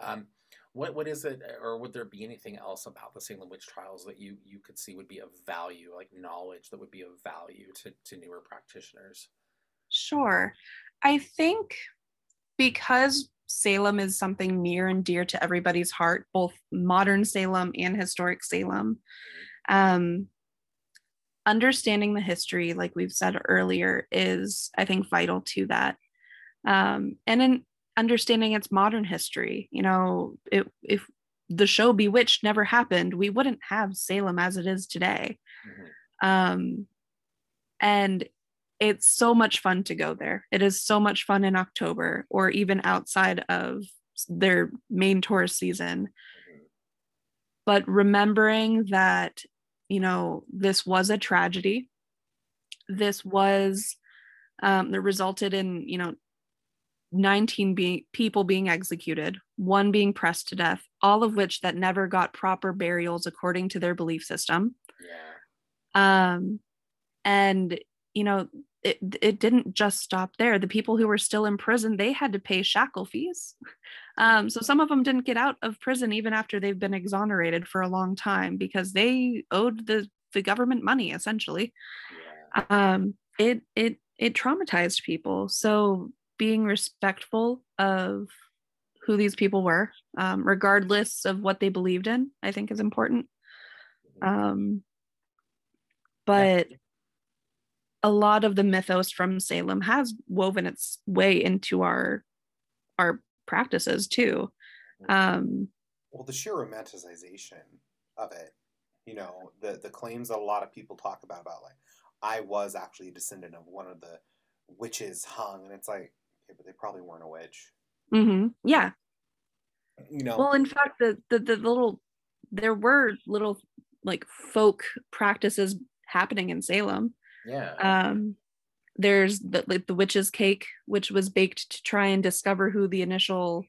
Mm-hmm. Um, What what is it, or would there be anything else about the Salem witch trials that you, you could see would be of value, like knowledge that would be of value to, to newer practitioners? Sure. I think because Salem is something near and dear to everybody's heart, both modern Salem and historic Salem, um, understanding the history, like we've said earlier, is, I think, vital to that. um, and in understanding its modern history. You know, it, if the show Bewitched never happened, we wouldn't have Salem as it is today. Mm-hmm. Um, and it's so much fun to go there. It is so much fun in October, or even outside of their main tourist season. But remembering that, you know, this was a tragedy. This was, um, that resulted in, you know, nineteen be- people being executed, one being pressed to death, all of which that never got proper burials according to their belief system. Yeah. Um, and, you know, it it didn't just stop there. The people who were still in prison, they had to pay shackle fees. Um, so some of them didn't get out of prison even after they've been exonerated for a long time because they owed the, the government money, essentially. Um, it it it traumatized people. So being respectful of who these people were, um, regardless of what they believed in, I think is important. Um, but... a lot of the mythos from Salem has woven its way into our our practices too. Um, well, the sheer romanticization of it, you know, the the claims that a lot of people talk about, about like, I was actually a descendant of one of the witches hung, and it's like, okay, but they probably weren't a witch. Mm-hmm. Yeah. You know. Well, in fact, the the the little there were little like folk practices happening in Salem. Yeah. Um, there's the, like, the witches' cake, which was baked to try and discover who the initial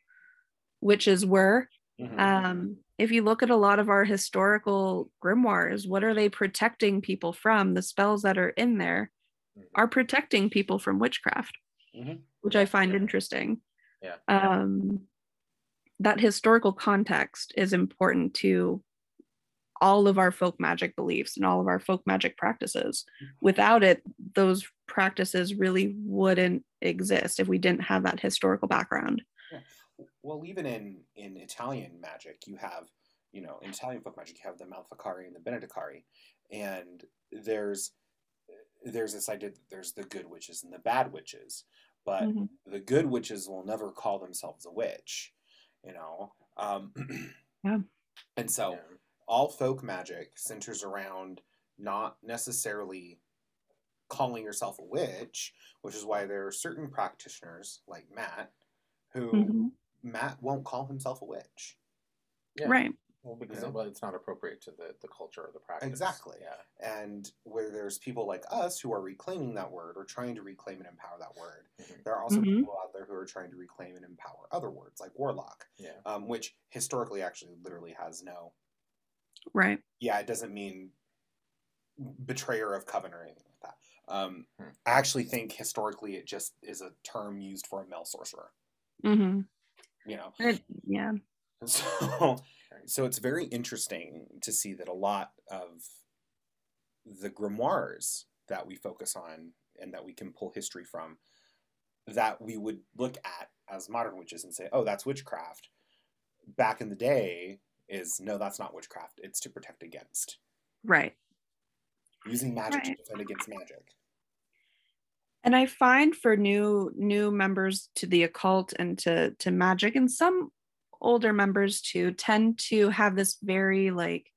witches were. Mm-hmm. Um, if you look at a lot of our historical grimoires, what are they protecting people from? The spells that are in there are protecting people from witchcraft, mm-hmm. which I find yeah. interesting. Yeah. Um, that historical context is important to all of our folk magic beliefs and all of our folk magic practices. Without it, those practices really wouldn't exist if we didn't have that historical background. Yeah. Well, even in, in Italian magic, you have, you know, in Italian folk magic, you have the Maleficari and the Benedicari, and there's, there's this idea that there's the good witches and the bad witches, but mm-hmm. the good witches will never call themselves a witch, you know? Um, yeah. And so, yeah. all folk magic centers around not necessarily calling yourself a witch, which is why there are certain practitioners like Matt, who mm-hmm. Matt won't call himself a witch. Yeah. Right. Well, because yeah. well, it's not appropriate to the, the culture or the practice. Exactly. Yeah. And where there's people like us who are reclaiming that word or trying to reclaim and empower that word, mm-hmm. there are also mm-hmm. people out there who are trying to reclaim and empower other words like warlock, yeah. um, which historically actually literally has no... Right. Yeah, it doesn't mean betrayer of covenant or anything like that. Um, hmm. I actually think historically it just is a term used for a male sorcerer. Mm-hmm. You know? It, yeah. So, so it's very interesting to see that a lot of the grimoires that we focus on and that we can pull history from, that we would look at as modern witches and say, oh, that's witchcraft. Back in the day... is no, that's not witchcraft. It's to protect against. Right. Using magic right. to defend against magic. And I find for new new members to the occult and to to magic, and some older members too, tend to have this very like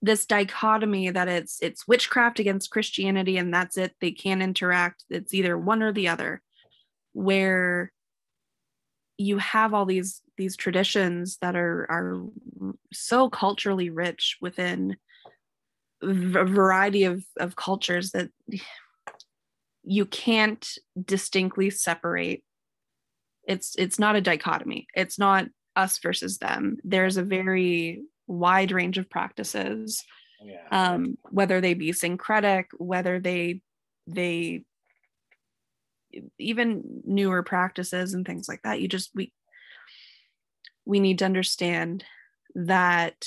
this dichotomy that it's it's witchcraft against Christianity, and that's it. They can't interact. It's either one or the other. Where you have all these these traditions that are are so culturally rich within a variety of, of cultures that you can't distinctly separate. It's it's not a dichotomy. It's not us versus them. There's a very wide range of practices, yeah. um, whether they be syncretic, whether they they even newer practices and things like that. You just we. We need to understand that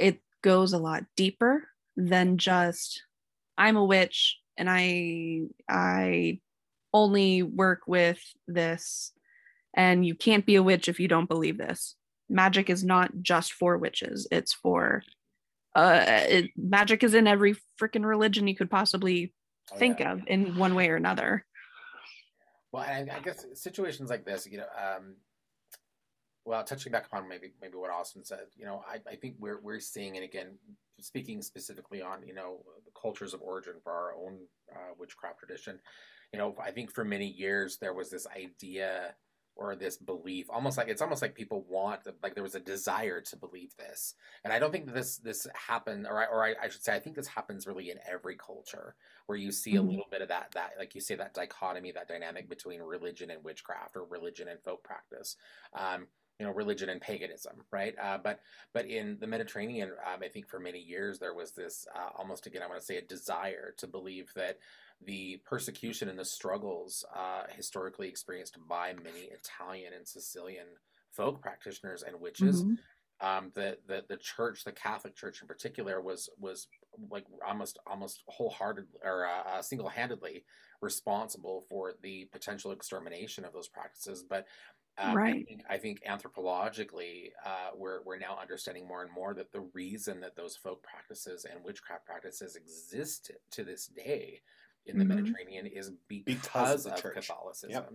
it goes a lot deeper than just I'm a witch and I I only work with this, and you can't be a witch if you don't believe this. Magic is not just for witches. It's for uh, it, magic is in every freaking religion you could possibly think oh, yeah. of in one way or another. Well, I, I guess situations like this, you know, um, well, touching back upon maybe maybe what Austin said, you know, I, I think we're we're seeing, and again, speaking specifically on, you know, the cultures of origin for our own uh, witchcraft tradition, you know, I think for many years there was this idea or this belief, almost like, it's almost like people want, like there was a desire to believe this. And I don't think that this, this happened, or I, or I, I should say, I think this happens really in every culture where you see mm-hmm. a little bit of that, that, like you say, that dichotomy, that dynamic between religion and witchcraft, or religion and folk practice, um, you know, religion and paganism, right? Uh, but, but in the Mediterranean, um, I think for many years, there was this uh, almost, again, I want to say a desire to believe that the persecution and the struggles uh, historically experienced by many Italian and Sicilian folk practitioners and witches, mm-hmm. um, the, the the church, the Catholic Church in particular, was was like almost almost wholeheartedly or uh, single-handedly responsible for the potential extermination of those practices. But um, right. I think, I think anthropologically, uh, we're we're now understanding more and more that the reason that those folk practices and witchcraft practices exist to this day in the mm-hmm. Mediterranean is because, because of, of Catholicism. Yep.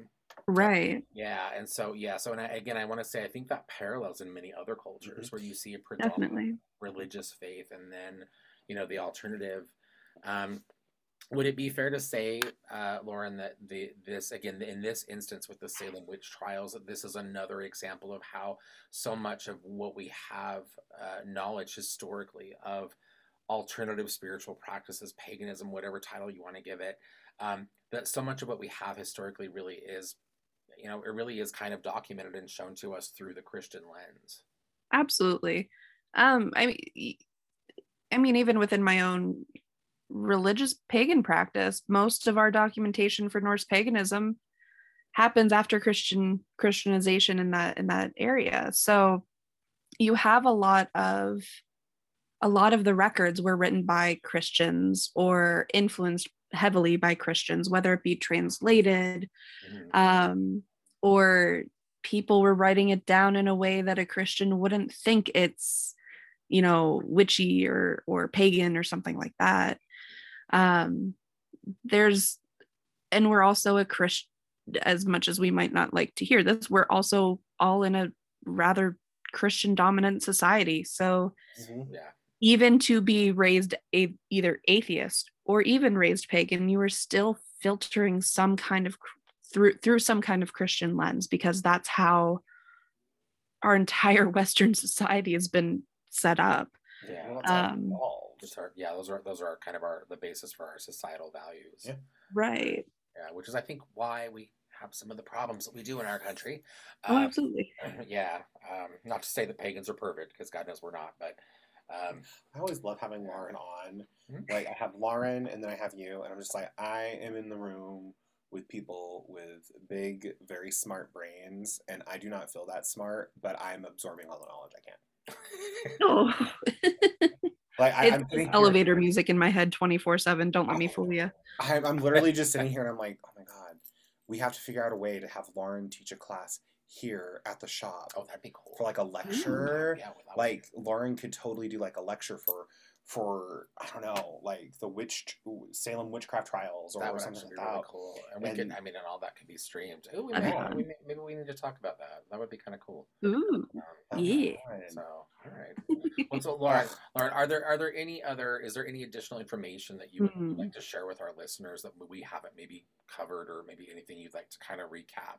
Right. Yeah. And so, yeah. So, and I, again, I want to say, I think that parallels in many other cultures mm-hmm. where you see a predominant Definitely. religious faith and then, you know, the alternative. Um, would it be fair to say, uh, Lauren, that the this, again, in this instance with the Salem witch trials, that this is another example of how so much of what we have uh, knowledge historically of alternative spiritual practices, paganism, whatever title you want to give it, um, that so much of what we have historically really is, you know, it really is kind of documented and shown to us through the Christian lens. Absolutely. Um, I mean, I mean, even within my own religious pagan practice, most of our documentation for Norse paganism happens after Christian Christianization in that in that area. So you have a lot of a lot of the records were written by Christians or influenced heavily by Christians, whether it be translated mm-hmm. um, or people were writing it down in a way that a Christian wouldn't think it's, you know, witchy or, or pagan or something like that. Um, there's, and we're also a Christian, as much as we might not like to hear this, we're also all in a rather Christian dominant society. So mm-hmm. yeah. even to be raised a, either atheist or even raised pagan, you were still filtering some kind of through through some kind of Christian lens, because that's how our entire Western society has been set up. Yeah, well, um, our, yeah, those are those are kind of our the basis for our societal values. Yeah. Right. Yeah, which is I think why we have some of the problems that we do in our country. Um, oh, absolutely. Yeah, um, not to say that pagans are perfect, because God knows we're not, but. Um, I always love having Lauren on. Mm-hmm. Like I have Lauren and then I have you, and I'm just like, I am in the room with people with big, very smart brains, and I do not feel that smart, but I'm absorbing all the knowledge I can. Oh. Like I, it's I'm just elevator here. Music in my head twenty-four seven. Don't let me fool you. I'm, I'm literally just sitting here and I'm like, oh my God, we have to figure out a way to have Lauren teach a class here at the shop. Oh, that'd be cool. For like a lecture. Mm-hmm. Yeah, well, like be... Lauren could totally do like a lecture for for I don't know, like the witch Salem witchcraft trials or, that or something like that. Really cool. And, and we could I mean and all that could be streamed. Ooh, we okay. may, we may, maybe we need to talk about that. That would be kind of cool. Ooh. Um, yeah. So all right. Well, so Lauren, Lauren, are there are there any other is there any additional information that you would mm-hmm. like to share with our listeners that we haven't maybe covered, or maybe anything you'd like to kind of recap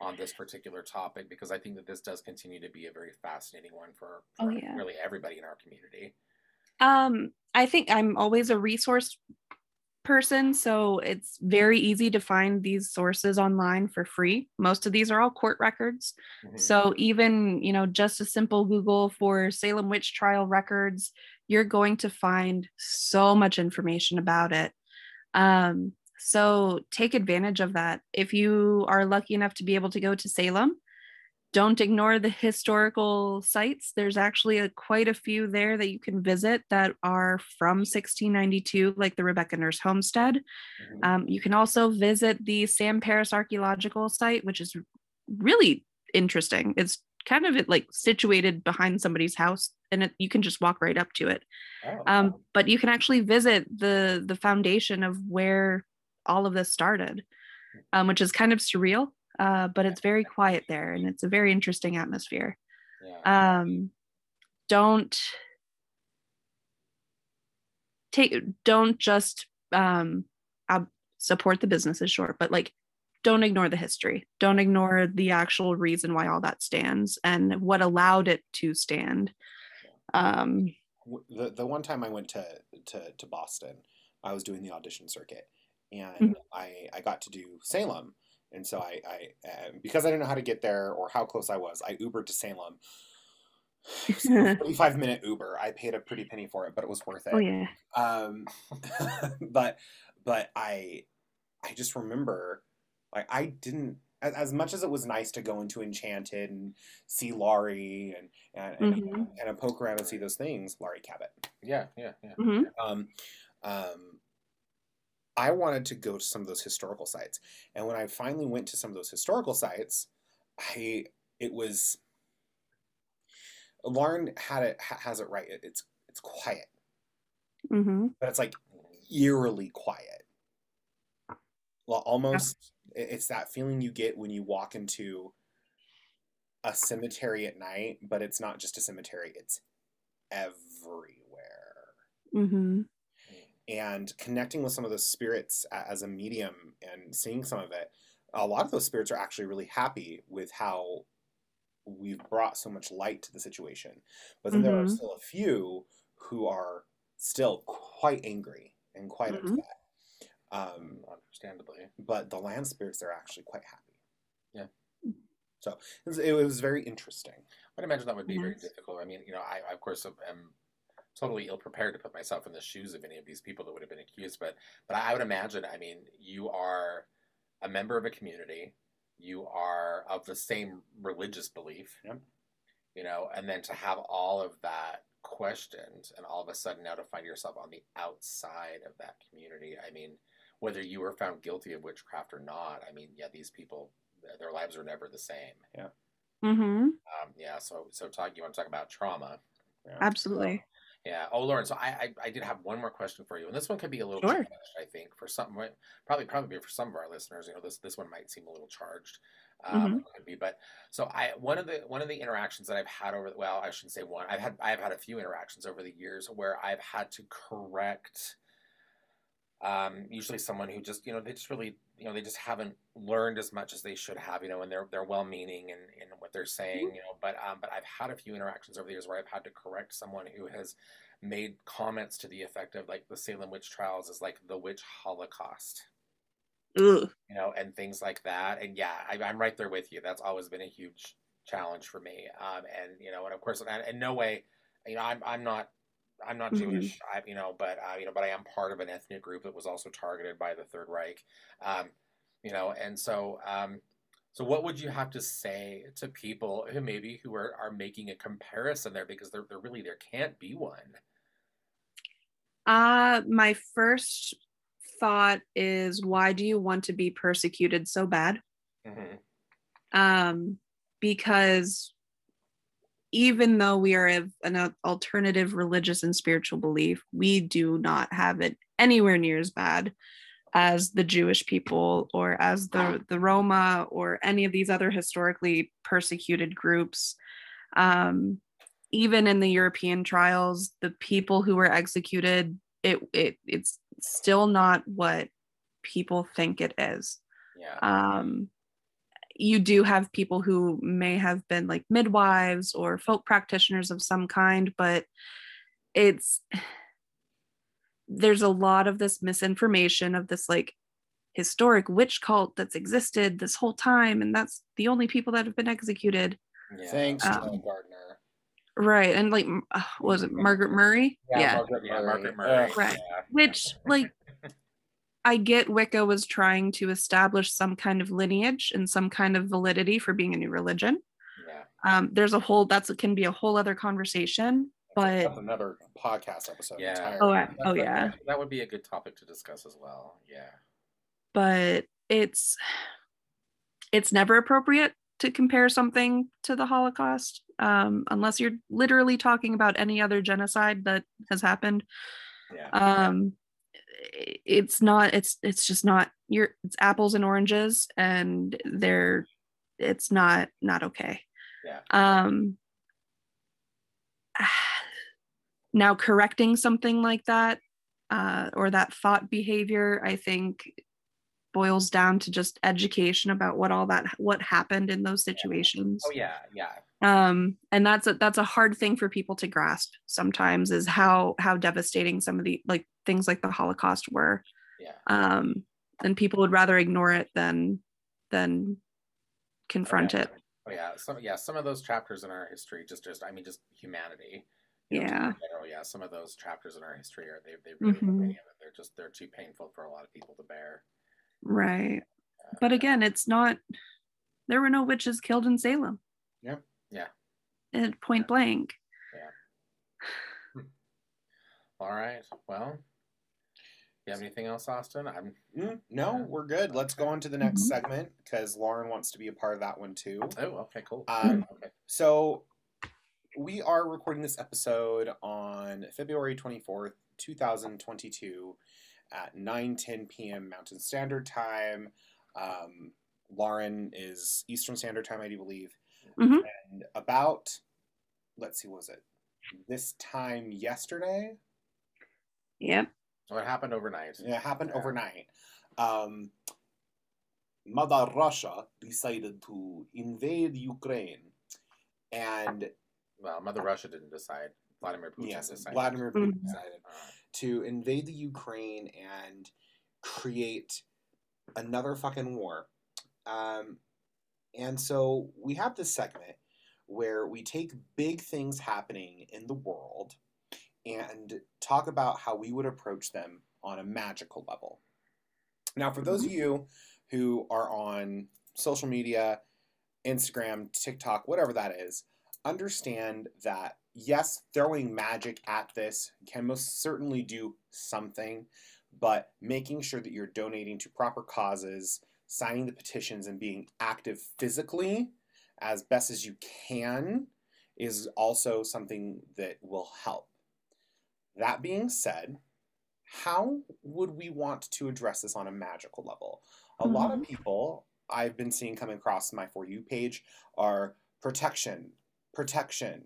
on this particular topic, because I think that this does continue to be a very fascinating one for, for oh, yeah. really everybody in our community. Um, I think I'm always a resource person, so it's very easy to find these sources online for free. Most of these are all court records. Mm-hmm. So even, you know, just a simple Google for Salem witch trial records, you're going to find so much information about it. Um, So take advantage of that. If you are lucky enough to be able to go to Salem, don't ignore the historical sites. There's actually a, quite a few there that you can visit that are from sixteen ninety-two, like the Rebecca Nurse Homestead. Mm-hmm. Um, you can also visit the Sam Parris Archaeological Site, which is really interesting. It's kind of like situated behind somebody's house, and it, you can just walk right up to it. Oh. Um, but you can actually visit the the foundation of where all of this started. um, which is kind of surreal, uh, but it's very quiet there and it's a very interesting atmosphere. Yeah. Um, don't take, don't just um, ab- support the businesses, sure, but like, don't ignore the history. Don't ignore the actual reason why all that stands and what allowed it to stand. Um, the the one time I went to, to, to Boston, I was doing the audition circuit, and mm-hmm. I, I got to do Salem. And so I, I because I didn't know how to get there or how close I was, I Ubered to Salem. It was a forty-five minute Uber. I paid a pretty penny for it, but it was worth it. Oh, yeah. Um, but but I I just remember, like, I didn't, as, as much as it was nice to go into Enchanted and see Laurie and and, mm-hmm. and, and a poke around and see those things, Laurie Cabot. Yeah, yeah, yeah. Mm-hmm. Um, um, I wanted to go to some of those historical sites, and when I finally went to some of those historical sites, I it was. Lauren had it has it right. It, it's it's quiet, mm-hmm. but it's like eerily quiet. Well, almost. Yeah. It's that feeling you get when you walk into a cemetery at night, but it's not just a cemetery, it's everywhere. Mm-hmm. And connecting with some of those spirits as a medium and seeing some of it, a lot of those spirits are actually really happy with how we've brought so much light to the situation. But then mm-hmm. there are still a few who are still quite angry and quite mm-hmm. upset. Um, understandably, but the land spirits are actually quite happy. Yeah. So it was, it was very interesting. I'd imagine that would be yes. very difficult. I mean, you know, I, I of course am totally ill prepared to put myself in the shoes of any of these people that would have been accused, but but I would imagine. I mean, you are a member of a community. You are of the same religious belief. Yeah. You know, and then to have all of that questioned, and all of a sudden now to find yourself on the outside of that community. I mean, whether you were found guilty of witchcraft or not, I mean, yeah, these people, their lives were never the same. Yeah. Mm-hmm. Um, yeah. So, so talk. You want to talk about trauma? Yeah. Absolutely. So, yeah. Oh, Lauren. So I, I, I did have one more question for you, and this one could be a little sure. charged, I think, for some, probably, probably for some of our listeners. You know, this, this one might seem a little charged. Um, mm-hmm. Could be, but so I one of the one of the interactions that I've had over well, I shouldn't say one. I've had I've had a few interactions over the years where I've had to correct. Um, usually someone who just, you know, they just really, you know, they just haven't learned as much as they should have, you know, and they're, they're well-meaning and, and what they're saying, you know, but, um, but I've had a few interactions over the years where I've had to correct someone who has made comments to the effect of like the Salem witch trials is like the witch Holocaust, Ugh. you know, and things like that. And yeah, I, I'm right there with you. That's always been a huge challenge for me. Um, and, you know, and of course, and in no way, you know, I'm, I'm not, I'm not Jewish, mm-hmm. I, you know, but uh, you know, but I am part of an ethnic group that was also targeted by the Third Reich, um, you know, and so, um, so what would you have to say to people who maybe who are, are making a comparison there because there there really there can't be one? Uh, my first thought is, why do you want to be persecuted so bad? Mm-hmm. Um, because. Even though we are of an alternative religious and spiritual belief, we do not have it anywhere near as bad as the Jewish people or as the, the Roma or any of these other historically persecuted groups. Um, even in the European trials, the people who were executed, it, it it's still not what people think it is. Yeah. Um, you do have people who may have been like midwives or folk practitioners of some kind, but it's, there's a lot of this misinformation of this like historic witch cult that's existed this whole time. And that's the only people that have been executed. Yeah. Thanks, um, John Gardner. Right. And like, uh, what was it Margaret Murray? Yeah. yeah. Margaret, yeah Murray. Margaret Murray. Right. Yeah. Which like, I get Wicca was trying to establish some kind of lineage and some kind of validity for being a new religion. Yeah. Um, there's a whole, that's, it can be a whole other conversation, but. That's another podcast episode. Yeah. Entirely. Oh, I, oh that, yeah. That, that would be a good topic to discuss as well. Yeah. But it's, it's never appropriate to compare something to the Holocaust, um, unless you're literally talking about any other genocide that has happened. Yeah. Um, it's not it's it's just not you're it's apples and oranges, and they're it's not not okay. Yeah. Um now correcting something like that uh or that thought behavior, I think boils down to just education about what all that what happened in those situations. Oh yeah, yeah. Um, and that's a that's a hard thing for people to grasp sometimes, is how how devastating some of the like things like the Holocaust were. Yeah. Um, and people would rather ignore it than than confront oh, yeah. it. Oh yeah, some yeah some of those chapters in our history just just I mean just humanity. You know, yeah. Oh yeah, some of those chapters in our history are they they really mm-hmm. many of it. They're just they're too painful for a lot of people to bear. Right. But again, it's not, there were no witches killed in Salem. Yeah. Yeah. And point yeah. blank. Yeah. All right. Well, you have anything else, Austin? I'm mm, no, yeah. we're good. Let's go on to the next mm-hmm. segment, because Lauren wants to be a part of that one too. Oh, okay, cool. Um, okay. So we are recording this episode on February twenty-fourth, two thousand twenty-two. At nine ten p.m. Mountain Standard Time. Um, Lauren is Eastern Standard Time, I do believe. Mm-hmm. And about, let's see, what was it? This time yesterday? Yep. So it happened overnight. It happened yeah. overnight. Um, Mother Russia decided to invade Ukraine. And... Well, Mother Russia didn't decide. Vladimir Putin yes, decided. Vladimir Putin mm-hmm. decided to invade the Ukraine and create another fucking war. Um, and so we have this segment where we take big things happening in the world and talk about how we would approach them on a magical level. Now, for those of you who are on social media, Instagram, TikTok, whatever that is, understand that yes, throwing magic at this can most certainly do something, but making sure that you're donating to proper causes, signing the petitions, and being active physically as best as you can is also something that will help. That being said, how would we want to address this on a magical level? A mm-hmm. lot of people I've been seeing coming across my For You page are protection, protection,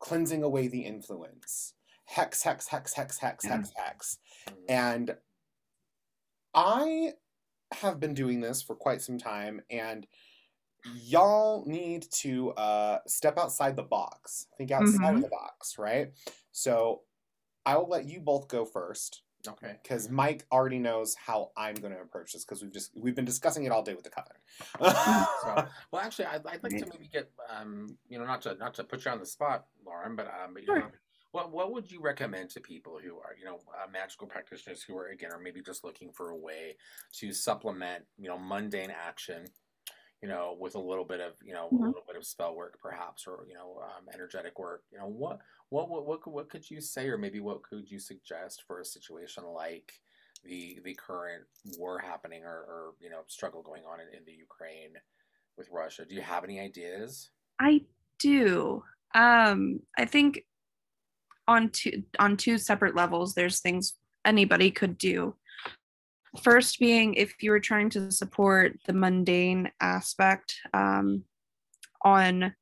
cleansing away the influence, hex, hex, hex, hex, hex, hex, hex. And I have been doing this for quite some time, and y'all need to uh, step outside the box. Think outside mm-hmm. of the box, right? So I will let you both go first. Okay. Because Mike already knows how I'm going to approach this, because we've just we've been discussing it all day with the coven. So, well, actually, I'd, I'd like to maybe get um, you know, not to not to put you on the spot, Lauren, but um, you sure. know, what what would you recommend to people who are you know uh, magical practitioners who are again are maybe just looking for a way to supplement you know mundane action, you know, with a little bit of you know mm-hmm. a little bit of spell work perhaps, or you know um, energetic work, you know what. What, what what what could you say, or maybe what could you suggest for a situation like the the current war happening, or, or you know struggle going on in, in the Ukraine with Russia? Do you have any ideas? I do. Um, I think on two on two separate levels, there's things anybody could do. First, being if you were trying to support the mundane aspect um, on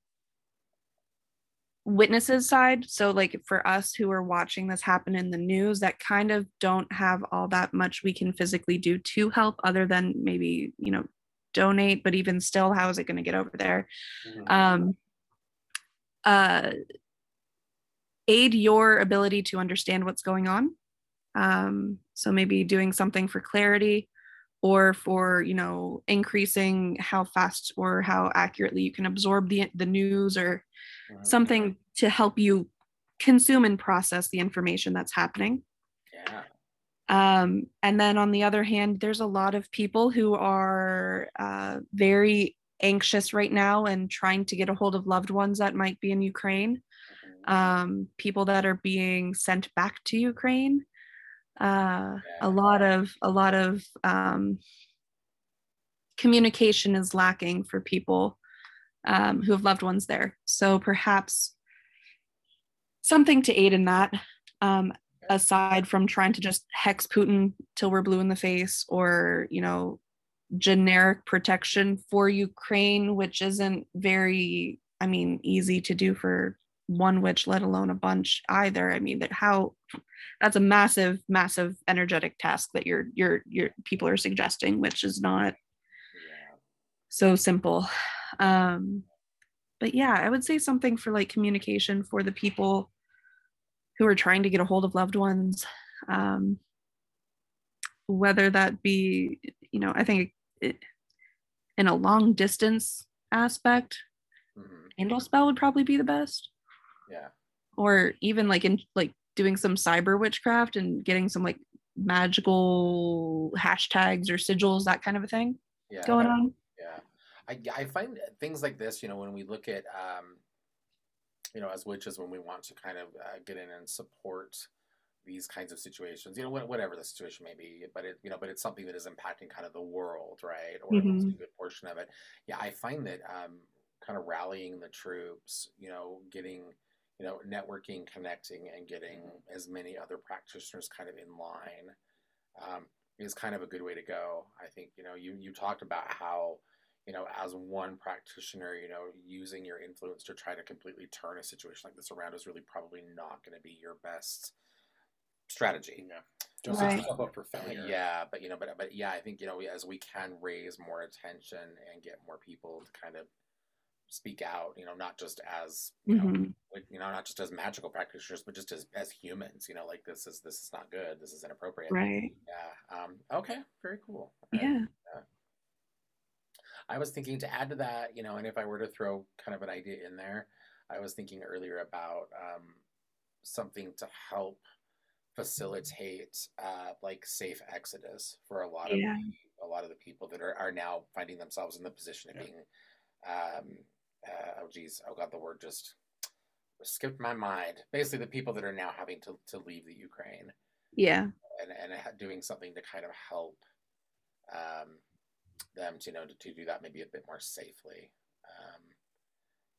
witnesses side, so like for us who are watching this happen in the news that kind of don't have all that much we can physically do to help, other than maybe you know donate, but even still, how is it going to get over there? Mm-hmm. um uh aid your ability to understand what's going on, um so maybe doing something for clarity, or for you know increasing how fast or how accurately you can absorb the the news, or something to help you consume and process the information that's happening. Yeah. Um, and then on the other hand, there's a lot of people who are uh, very anxious right now and trying to get a hold of loved ones that might be in Ukraine. Um, people that are being sent back to Ukraine. Uh, a lot of a lot of um, communication is lacking for people Um, who have loved ones there. So perhaps something to aid in that. Um, aside from trying to just hex Putin till we're blue in the face, or, you know, generic protection for Ukraine, which isn't very, I mean, easy to do for one witch, let alone a bunch either. I mean, that how that's a massive, massive energetic task that your your your people are suggesting, which is not so simple. Um, but yeah, I would say something for like communication for the people who are trying to get a hold of loved ones, um, whether that be, you know, I think it, in a long distance aspect, mm-hmm. angel spell would probably be the best. Yeah. Or even like in like doing some cyber witchcraft and getting some like magical hashtags or sigils, that kind of a thing yeah, going yeah. on. Yeah. I, I find things like this, you know, when we look at, um, you know, as witches, when we want to kind of uh, get in and support these kinds of situations, you know, whatever the situation may be, but it, you know, but it's something that is impacting kind of the world, right? Or mm-hmm. a good portion of it. Yeah, I find that um, kind of rallying the troops, you know, getting, you know, networking, connecting, and getting as many other practitioners kind of in line um, is kind of a good way to go. I think, you know, you you talked about how, you know, as one practitioner, you know, using your influence to try to completely turn a situation like this around is really probably not going to be your best strategy. Yeah. Don't set yourself up for failure. Yeah, but you know, but but yeah, I think, you know, we, as we can raise more attention and get more people to kind of speak out, you know, not just as, you know, mm-hmm. like, you know, not just as magical practitioners, but just as, as humans, you know, like this is, this is not good. This is inappropriate. Right. Yeah. Um, okay. Very cool. Okay. Yeah. yeah. I was thinking to add to that, you know, and if I were to throw kind of an idea in there, I was thinking earlier about um, something to help facilitate uh, like safe exodus for a lot of, yeah. the, a lot of the people that are, are now finding themselves in the position of yeah. being, um, Uh, oh geez, oh god, the word just skipped my mind. Basically, the people that are now having to, to leave the Ukraine, yeah, and, and doing something to kind of help um, them to, you know, to, to do that maybe a bit more safely. Um,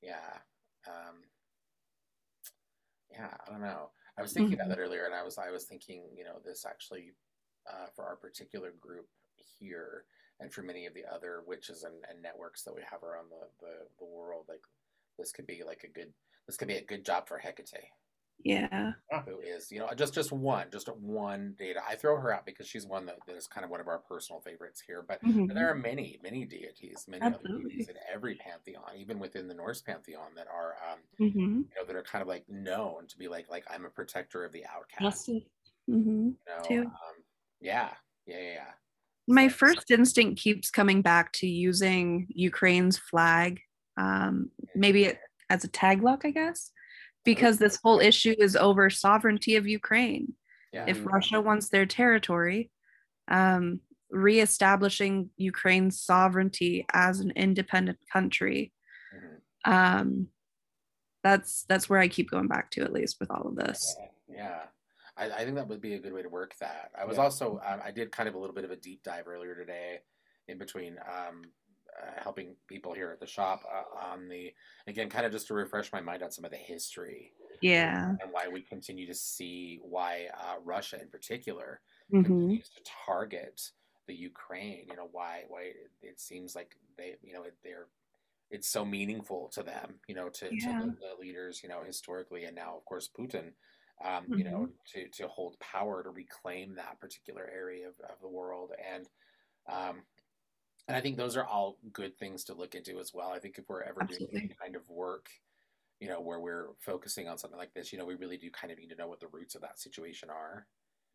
yeah, um, yeah, I don't know. I was thinking mm-hmm. about that earlier, and I was I was thinking, you know, this actually uh, for our particular group here. And for many of the other witches and, and networks that we have around the, the, the world, like this could be like a good, this could be a good job for Hecate. Yeah. Who is, you know, just, just one, just one data. I throw her out because she's one that, that is kind of one of our personal favorites here, but mm-hmm. there are many, many deities, many Absolutely. Other deities in every pantheon, even within the Norse pantheon that are, um, mm-hmm. you know, that are kind of like known to be like, like I'm a protector of the outcast. Mm-hmm. You know, Too. Um, yeah. Yeah. Yeah. yeah. My first instinct keeps coming back to using Ukraine's flag, um, maybe it, as a taglock, I guess, because this whole issue is over sovereignty of Ukraine. Yeah. If Russia wants their territory, um, reestablishing Ukraine's sovereignty as an independent country. Um, that's that's where I keep going back to, at least with all of this. Yeah. I, I think that would be a good way to work that. I was yeah. also, um, I did kind of a little bit of a deep dive earlier today in between um, uh, helping people here at the shop uh, on the, again, kind of just to refresh my mind on some of the history. Yeah. And, and why we continue to see why uh, Russia in particular mm-hmm. continues to target the Ukraine, you know, why, why it, it seems like they, you know, they're, it's so meaningful to them, you know, to, yeah. to the, the leaders, you know, historically. And now, of course, Putin. Um, you know, to, to hold power, to reclaim that particular area of, of the world. And um, and I think those are all good things to look into as well. I think if we're ever Absolutely. Doing any kind of work, you know, where we're focusing on something like this, you know, we really do kind of need to know what the roots of that situation are.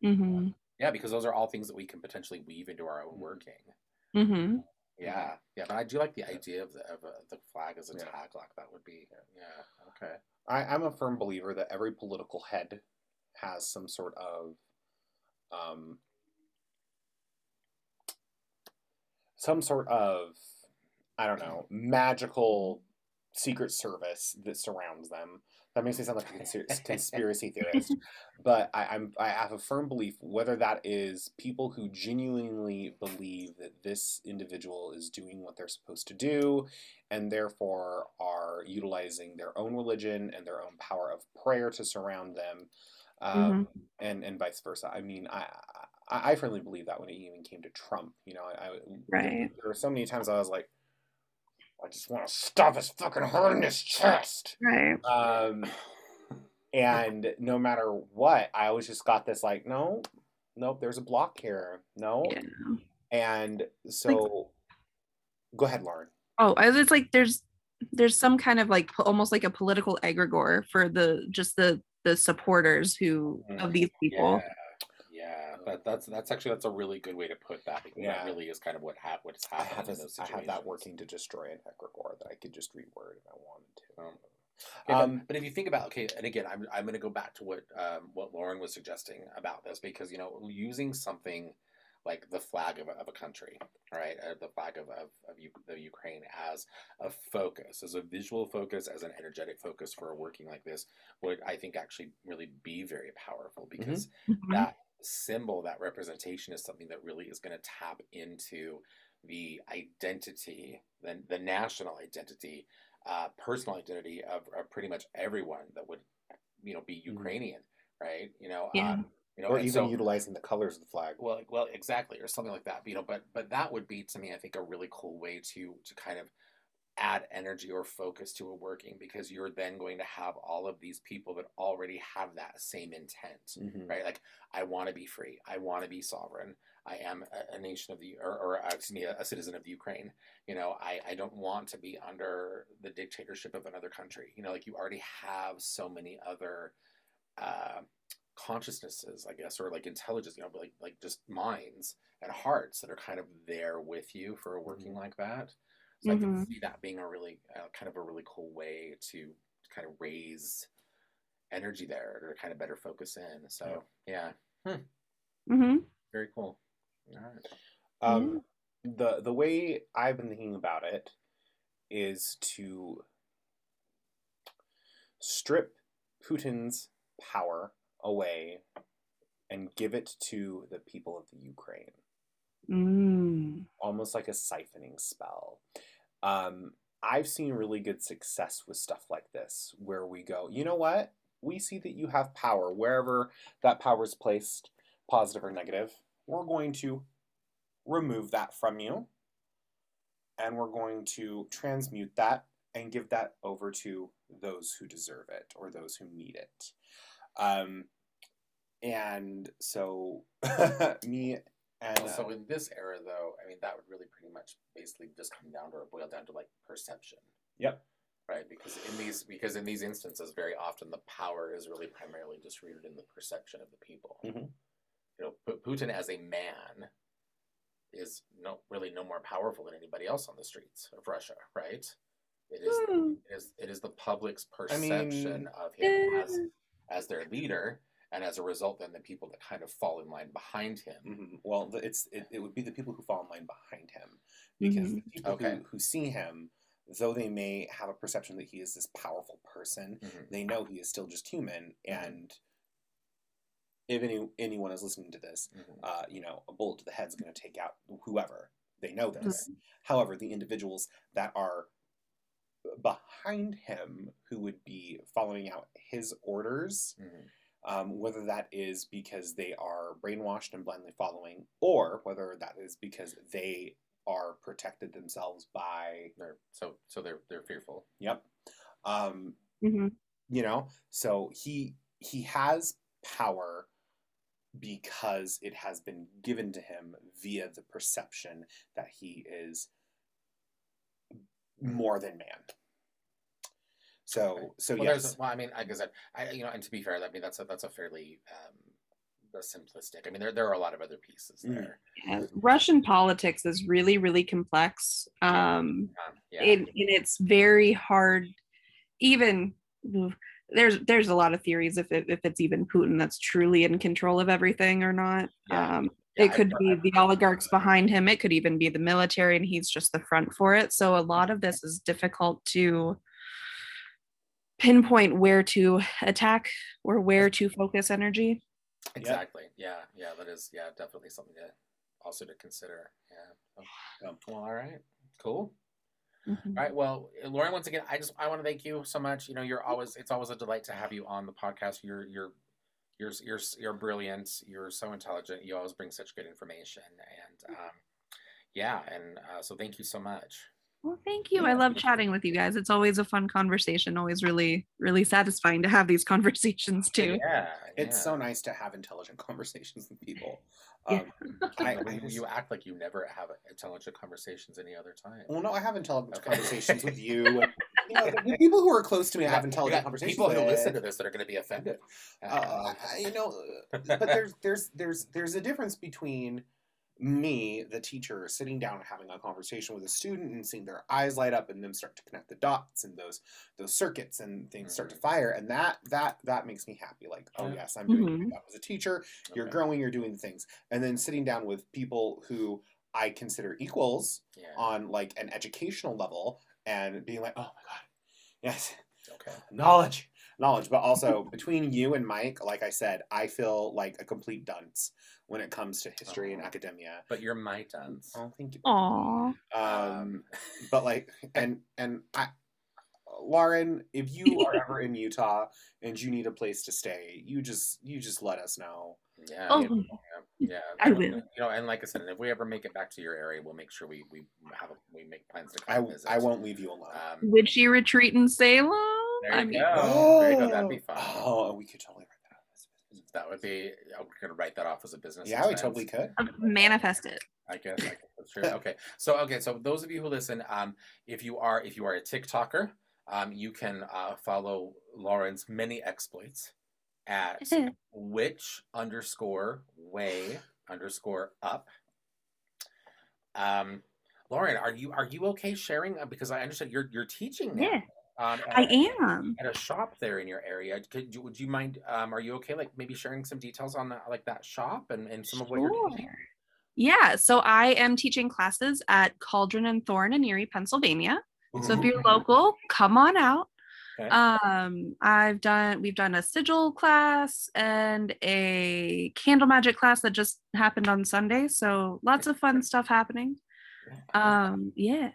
Mm-hmm. Um, yeah, because those are all things that we can potentially weave into our own working. Mm-hmm. Yeah, yeah, but I do like the idea of the, of a, the flag as a yeah. taglock. That would be, yeah, okay. I, I'm a firm believer that every political head has some sort of, um, some sort of, I don't know, magical secret service that surrounds them. That makes me sound like a cons- conspiracy theorist, but I, I'm I have a firm belief, whether that is people who genuinely believe that this individual is doing what they're supposed to do, and therefore are utilizing their own religion and their own power of prayer to surround them, um, mm-hmm. and, and vice versa. I mean, I, I, I firmly believe that when it even came to Trump, you know, I, I right. there were so many times I was like, I just want to stop his fucking heart in his chest. Right. Um, and no matter what, I always just got this like, no, nope, there's a block here. No. Yeah. And so like, go ahead, Lauren. Oh, it's like there's there's some kind of like almost like a political egregore for the just the the supporters who mm, of these people. Yeah. Yeah, that, that's that's actually that's a really good way to put that, because yeah. that really is kind of what ha- what has happened. I have, in those situations. I have that working to destroy an egregore that I could just reword if I wanted to. Um, okay, um, but, but if you think about, okay, and again, I'm I'm going to go back to what um, what Lauren was suggesting about this, because you know, using something like the flag of a, of a country, right, uh, the flag of of, of U- the Ukraine as a focus, as a visual focus, as an energetic focus for working like this, would I think actually really be very powerful, because mm-hmm. that. symbol, that representation is something that really is going to tap into the identity, the, the national identity, uh, personal identity of, of pretty much everyone that would, you know, be Ukrainian, right? You know, yeah. um, you know, or even so, utilizing the colors of the flag. Well, well, exactly, or something like that. You know, but but that would be to me, I think, a really cool way to to kind of add energy or focus to a working, because you're then going to have all of these people that already have that same intent, mm-hmm. right? Like, I want to be free. I want to be sovereign. I am a, a nation of the, or, or excuse me, a, a citizen of the Ukraine. You know, I, I don't want to be under the dictatorship of another country. You know, like you already have so many other uh, consciousnesses, I guess, or like intelligence, you know, but like, like just minds and hearts that are kind of there with you for a working mm-hmm. like that. So mm-hmm. I can see that being a really, uh, kind of a really cool way to kind of raise energy there, or kind of better focus in. So, yeah. Hmm. Mm-hmm. Very cool. All right. Um, mm-hmm. The the way I've been thinking about it is to strip Putin's power away and give it to the people of the Ukraine. Mm. Almost like a siphoning spell. Um, I've seen really good success with stuff like this, where we go, you know what? We see that you have power. Wherever that power is placed, positive or negative, we're going to remove that from you, and we're going to transmute that and give that over to those who deserve it or those who need it. Um, and so me... And uh, so in this era, though, I mean, that would really pretty much basically just come down to or boil down to like perception. Yep. Right. Because in these because in these instances, very often the power is really primarily just rooted in the perception of the people. Mm-hmm. You know, P- Putin as a man is no really no more powerful than anybody else on the streets of Russia. Right. It is mm. it is it is the public's perception I mean, of him yeah. as as their leader. And as a result, then the people that kind of fall in line behind him. Mm-hmm. Well, it's it, it would be the people who fall in line behind him, because mm-hmm. the people okay. who, who see him, though they may have a perception that he is this powerful person, mm-hmm. they know he is still just human. And if any anyone is listening to this, mm-hmm. uh, you know, a bullet to the head is going to take out whoever. They know this. Mm-hmm. However, the individuals that are behind him, who would be following out his orders. Mm-hmm. Um, whether that is because they are brainwashed and blindly following, or whether that is because they are protected themselves by their so so they're they're fearful. Yep. Um, mm-hmm. You know, so he he has power because it has been given to him via the perception that he is more than man. So, okay. so well, yes. Well, I mean, like I said, I, you know, and to be fair, I mean, that's a, that's a fairly um, simplistic. I mean, there there are a lot of other pieces there. Yeah. Russian politics is really, really complex. Um, yeah. Yeah. It, and it's very hard. Even there's there's a lot of theories if it, if it's even Putin that's truly in control of everything or not. Yeah. Um, yeah, it could I've, be I've, the I've oligarchs behind him. It could even be the military, and he's just the front for it. So a lot of this is difficult to pinpoint where to attack or where to focus energy. Exactly. Yeah. Yeah. That is, yeah, definitely something to also to consider. Yeah. Well, well all right. Cool. Mm-hmm. All right. Well, Lauren, once again, I just, I want to thank you so much. You know, you're always, it's always a delight to have you on the podcast. You're, you're, You're you're you're brilliant. You're so intelligent. You always bring such good information, and um, yeah, and uh, so thank you so much. Well, thank you. I love chatting with you guys. It's always a fun conversation. Always really, really satisfying to have these conversations too. Yeah, it's yeah. so nice to have intelligent conversations with people. Um, yeah. I, I just, you act like you never have intelligent conversations any other time. Well, no, I have intelligent okay. conversations with you. And, you know, the people who are close to me yeah, have intelligent yeah, conversations. People who listen to this that are going to be offended. Uh, you know, but there's there's there's there's a difference between me, the teacher, sitting down and having a conversation with a student and seeing their eyes light up and them start to connect the dots and those those circuits and things mm-hmm. start to fire, and that that that makes me happy. Like, oh yes, I'm doing mm-hmm. that as a teacher. You're okay. growing. You're doing things, and then sitting down with people who I consider equals yeah. on like an educational level and being like, oh my god, yes, okay, knowledge, knowledge. But also between you and Mike, like I said, I feel like a complete dunce when it comes to history oh, and academia. But you're my dunce. Oh, thank you. Aww. Um, but like, and, and I, Lauren, if you are ever in Utah and you need a place to stay, you just, you just let us know. Yeah. Oh. You know, yeah. I will. You know, and like I said, if we ever make it back to your area, we'll make sure we, we have, a, we make plans to come I, visit. I won't leave you alone. Um, Witchy retreat in Salem? There you I mean, go. Oh. There you go. That'd be fun. Oh, we could totally. That would be, we're going to write that off as a business. Yeah, expense. We totally could. Um, manifest it. I guess, I guess that's true. Okay. So, okay. So those of you who listen, um, if you are, if you are a TikToker, um, you can uh, follow Lauren's many exploits at which underscore way underscore up. Um, Lauren, are you, are you okay sharing? Because I understand you're, you're teaching now. Yeah. Um, I a, am at a shop there in your area. Could you, would you mind? Um, are you okay? Like maybe sharing some details on that, like that shop and, and some sure. of what you're teaching. Yeah. So I am teaching classes at Cauldron and Thorn in Erie, Pennsylvania. Ooh. So if you're local, come on out. Okay. Um, I've done, we've done a sigil class and a candle magic class that just happened on Sunday. So lots of fun stuff happening. Um, yeah.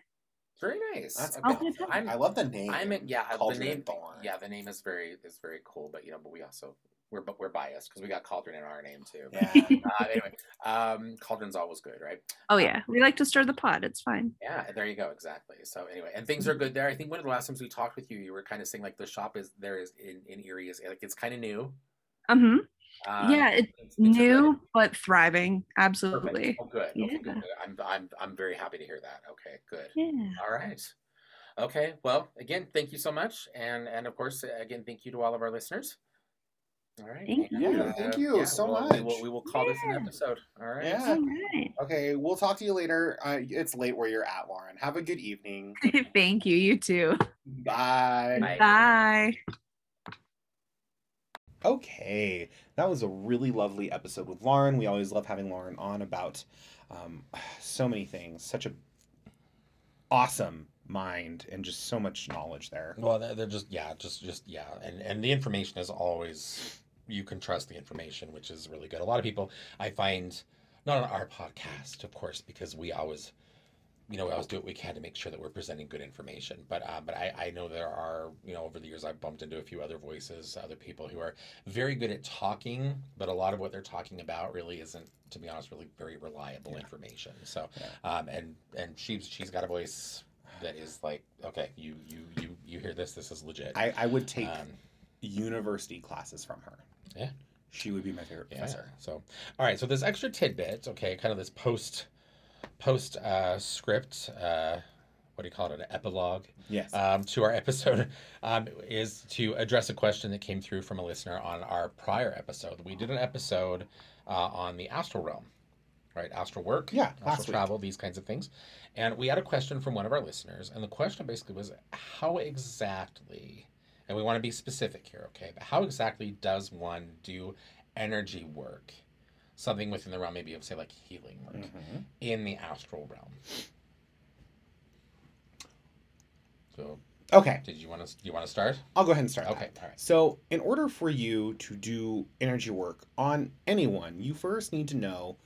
Very nice. That's okay. I'm, I love the name. I'm in, yeah, Cauldron the name. Thorn. Yeah, the name is very is very cool. But you know, but we also we're but we're biased because we got Cauldron in our name too. Yeah. uh, anyway, um, Cauldron's always good, right? Oh yeah, um, we like to stir the pot. It's fine. Yeah, there you go. Exactly. So anyway, and things are good there. I think one of the last times we talked with you, you were kind of saying like the shop is there is in in Erie is like it's kind of new. Mm-hmm. Um, yeah, it's, it's new exciting. But thriving. Absolutely. Oh, good. Yeah. Okay, good, good. I'm, I'm, I'm very happy to hear that. Okay, good. Yeah. All right. Okay. Well, again, thank you so much, and and of course, again, thank you to all of our listeners. All right. Thank and, you. Uh, thank you yeah, so we'll, much. We will, we will call yeah. this an episode. All right. Yeah. All right. Okay. We'll talk to you later. Uh, it's late where you're at, Lauren. Have a good evening. Thank you. You too. Bye. Bye. Bye. Okay, that was a really lovely episode with Lauren. We always love having Lauren on about um, so many things. Such a awesome mind and just so much knowledge there. Well, they're just yeah, just just yeah, and and the information is always you can trust the information, which is really good. A lot of people I find not on our podcast, of course, because we always you know we always do what we can to make sure that we're presenting good information, but uh, but I, I know there are you know over the years I've bumped into a few other voices, other people who are very good at talking, but a lot of what they're talking about really isn't, to be honest, really very reliable yeah. information. So yeah. um and and she's she's got a voice that is like, okay, you you you you hear this this is legit. I, I would take um, university classes from her. Yeah, she would be my favorite yeah. professor. So all right, so this extra tidbit, okay, kind of this post Post uh, script, uh, what do you call it, an epilogue? Yes. Um, to our episode um, is to address a question that came through from a listener on our prior episode. We did an episode uh, on the astral realm, right? Astral work, yeah, astral travel, these kinds of things. And we had a question from one of our listeners, and the question basically was, how exactly, and we want to be specific here, okay, but how exactly does one do energy work? Something within the realm, maybe of say like healing work mm-hmm. in the astral realm. So okay, did you want to you want to start? I'll go ahead and start. Okay, that. All right. So in order for you to do energy work on anyone, you first need to know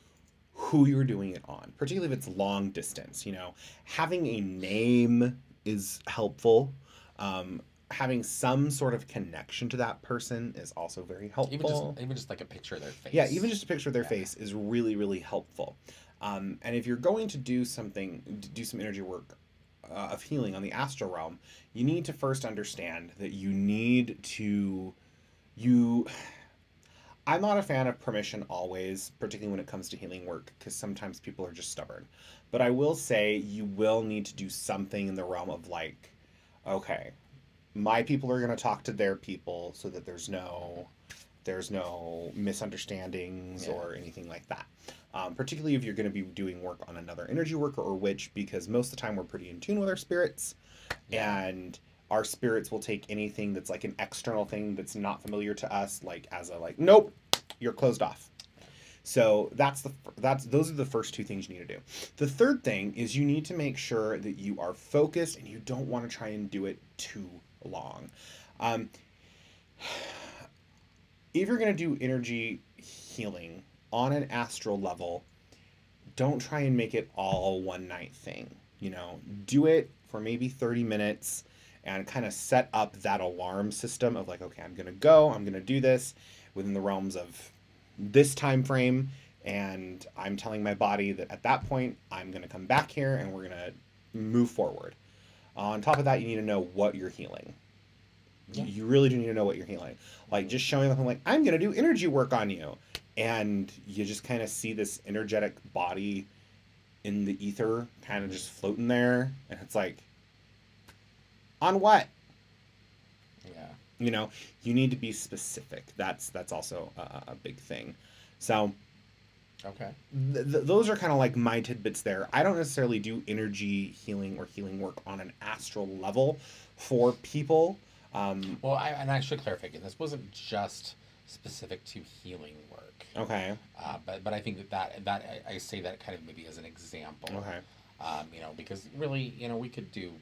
who you're doing it on, particularly if it's long distance. You know, having a name is helpful. Um, having some sort of connection to that person is also very helpful. Even just, even just like a picture of their face. Yeah, even just a picture of their yeah. face is really, really helpful. Um, and if you're going to do something, do some energy work uh, of healing on the astral realm, you need to first understand that you need to, you, I'm not a fan of permission always, particularly when it comes to healing work, because sometimes people are just stubborn. But I will say you will need to do something in the realm of like, okay, my people are going to talk to their people so that there's no, there's no misunderstandings yeah. or anything like that. Um, particularly if you're going to be doing work on another energy worker or witch, because most of the time we're pretty in tune with our spirits yeah. and our spirits will take anything that's like an external thing that's not familiar to us, like as a like, nope, you're closed off. So that's the, that's, those are the first two things you need to do. The third thing is you need to make sure that you are focused and you don't want to try and do it too long. Um, if you're going to do energy healing on an astral level, don't try and make it all one night thing, you know, do it for maybe thirty minutes and kind of set up that alarm system of like, okay, I'm going to go, I'm going to do this within the realms of this time frame. And I'm telling my body that at that point, I'm going to come back here and we're going to move forward. On top of that, you need to know what you're healing. Yeah. You really do need to know what you're healing. Like just showing up and like, I'm going to do energy work on you. And you just kind of see this energetic body in the ether kind of just floating there. And it's like, on what? Yeah. You know, you need to be specific. That's that's also a, a big thing. So, okay. Th th those are kind of like my tidbits there. I don't necessarily do energy healing or healing work on an astral level for people. Um, well, I, and I should clarify again, this wasn't just specific to healing work. Okay. Uh, but but I think that that, that I, I say that kind of maybe as an example. Okay. Um, you know, because really, you know, we could do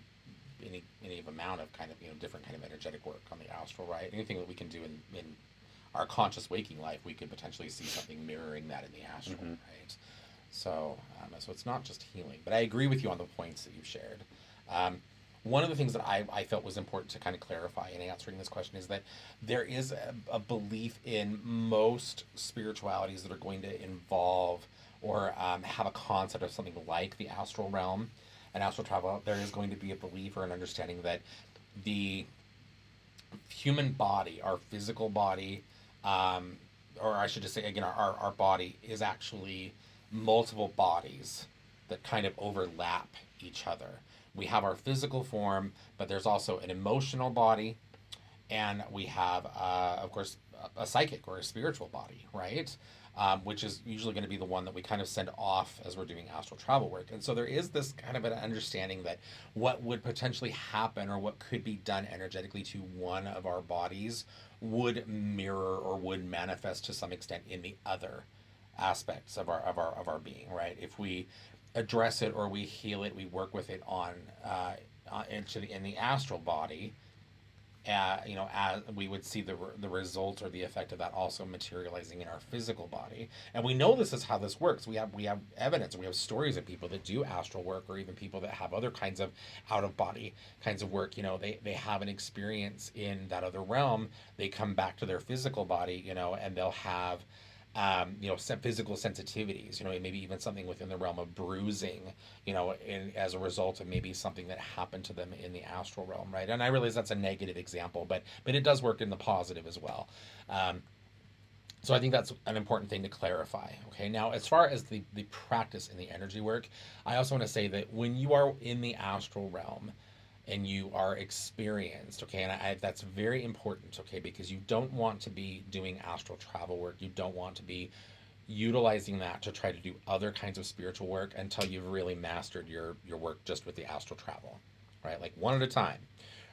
any any amount of kind of, you know, different kind of energetic work on the astral, right? Anything that we can do in, in our conscious waking life, we could potentially see something mirroring that in the astral, mm-hmm. right? So, um, so it's not just healing. But I agree with you on the points that you've shared. Um, One of the things that I, I felt was important to kind of clarify in answering this question is that there is a, a belief in most spiritualities that are going to involve or um, have a concept of something like the astral realm and astral travel. There is going to be a belief or an understanding that the human body, our physical body, um, or I should just say, again, our, our body is actually multiple bodies that kind of overlap each other. We have our physical form, but there's also an emotional body, and we have, uh, of course, a psychic or a spiritual body, right? Um, which is usually going to be the one that we kind of send off as we're doing astral travel work. And so there is this kind of an understanding that what would potentially happen or what could be done energetically to one of our bodies would mirror or would manifest to some extent in the other aspects of our of our of our being, right? If we address it or we heal it, we work with it on uh, into the, in the astral body, uh, you know, as we would see the, re the result or the effect of that also materializing in our physical body. And we know this is how this works. We have, we have evidence, we have stories of people that do astral work or even people that have other kinds of out of body kinds of work. You know, they, they have an experience in that other realm. They come back to their physical body, you know, and they'll have, Um, you know, physical sensitivities, you know, maybe even something within the realm of bruising, you know, in, as a result of maybe something that happened to them in the astral realm, right? And I realize that's a negative example, but but it does work in the positive as well. Um, so I think that's an important thing to clarify, okay? Now, as far as the, the practice in the energy work, I also want to say that when you are in the astral realm and you are experienced, okay, and I, that's very important, okay, because you don't want to be doing astral travel work. You don't want to be utilizing that to try to do other kinds of spiritual work until you've really mastered your, your work just with the astral travel, right? Like one at a time,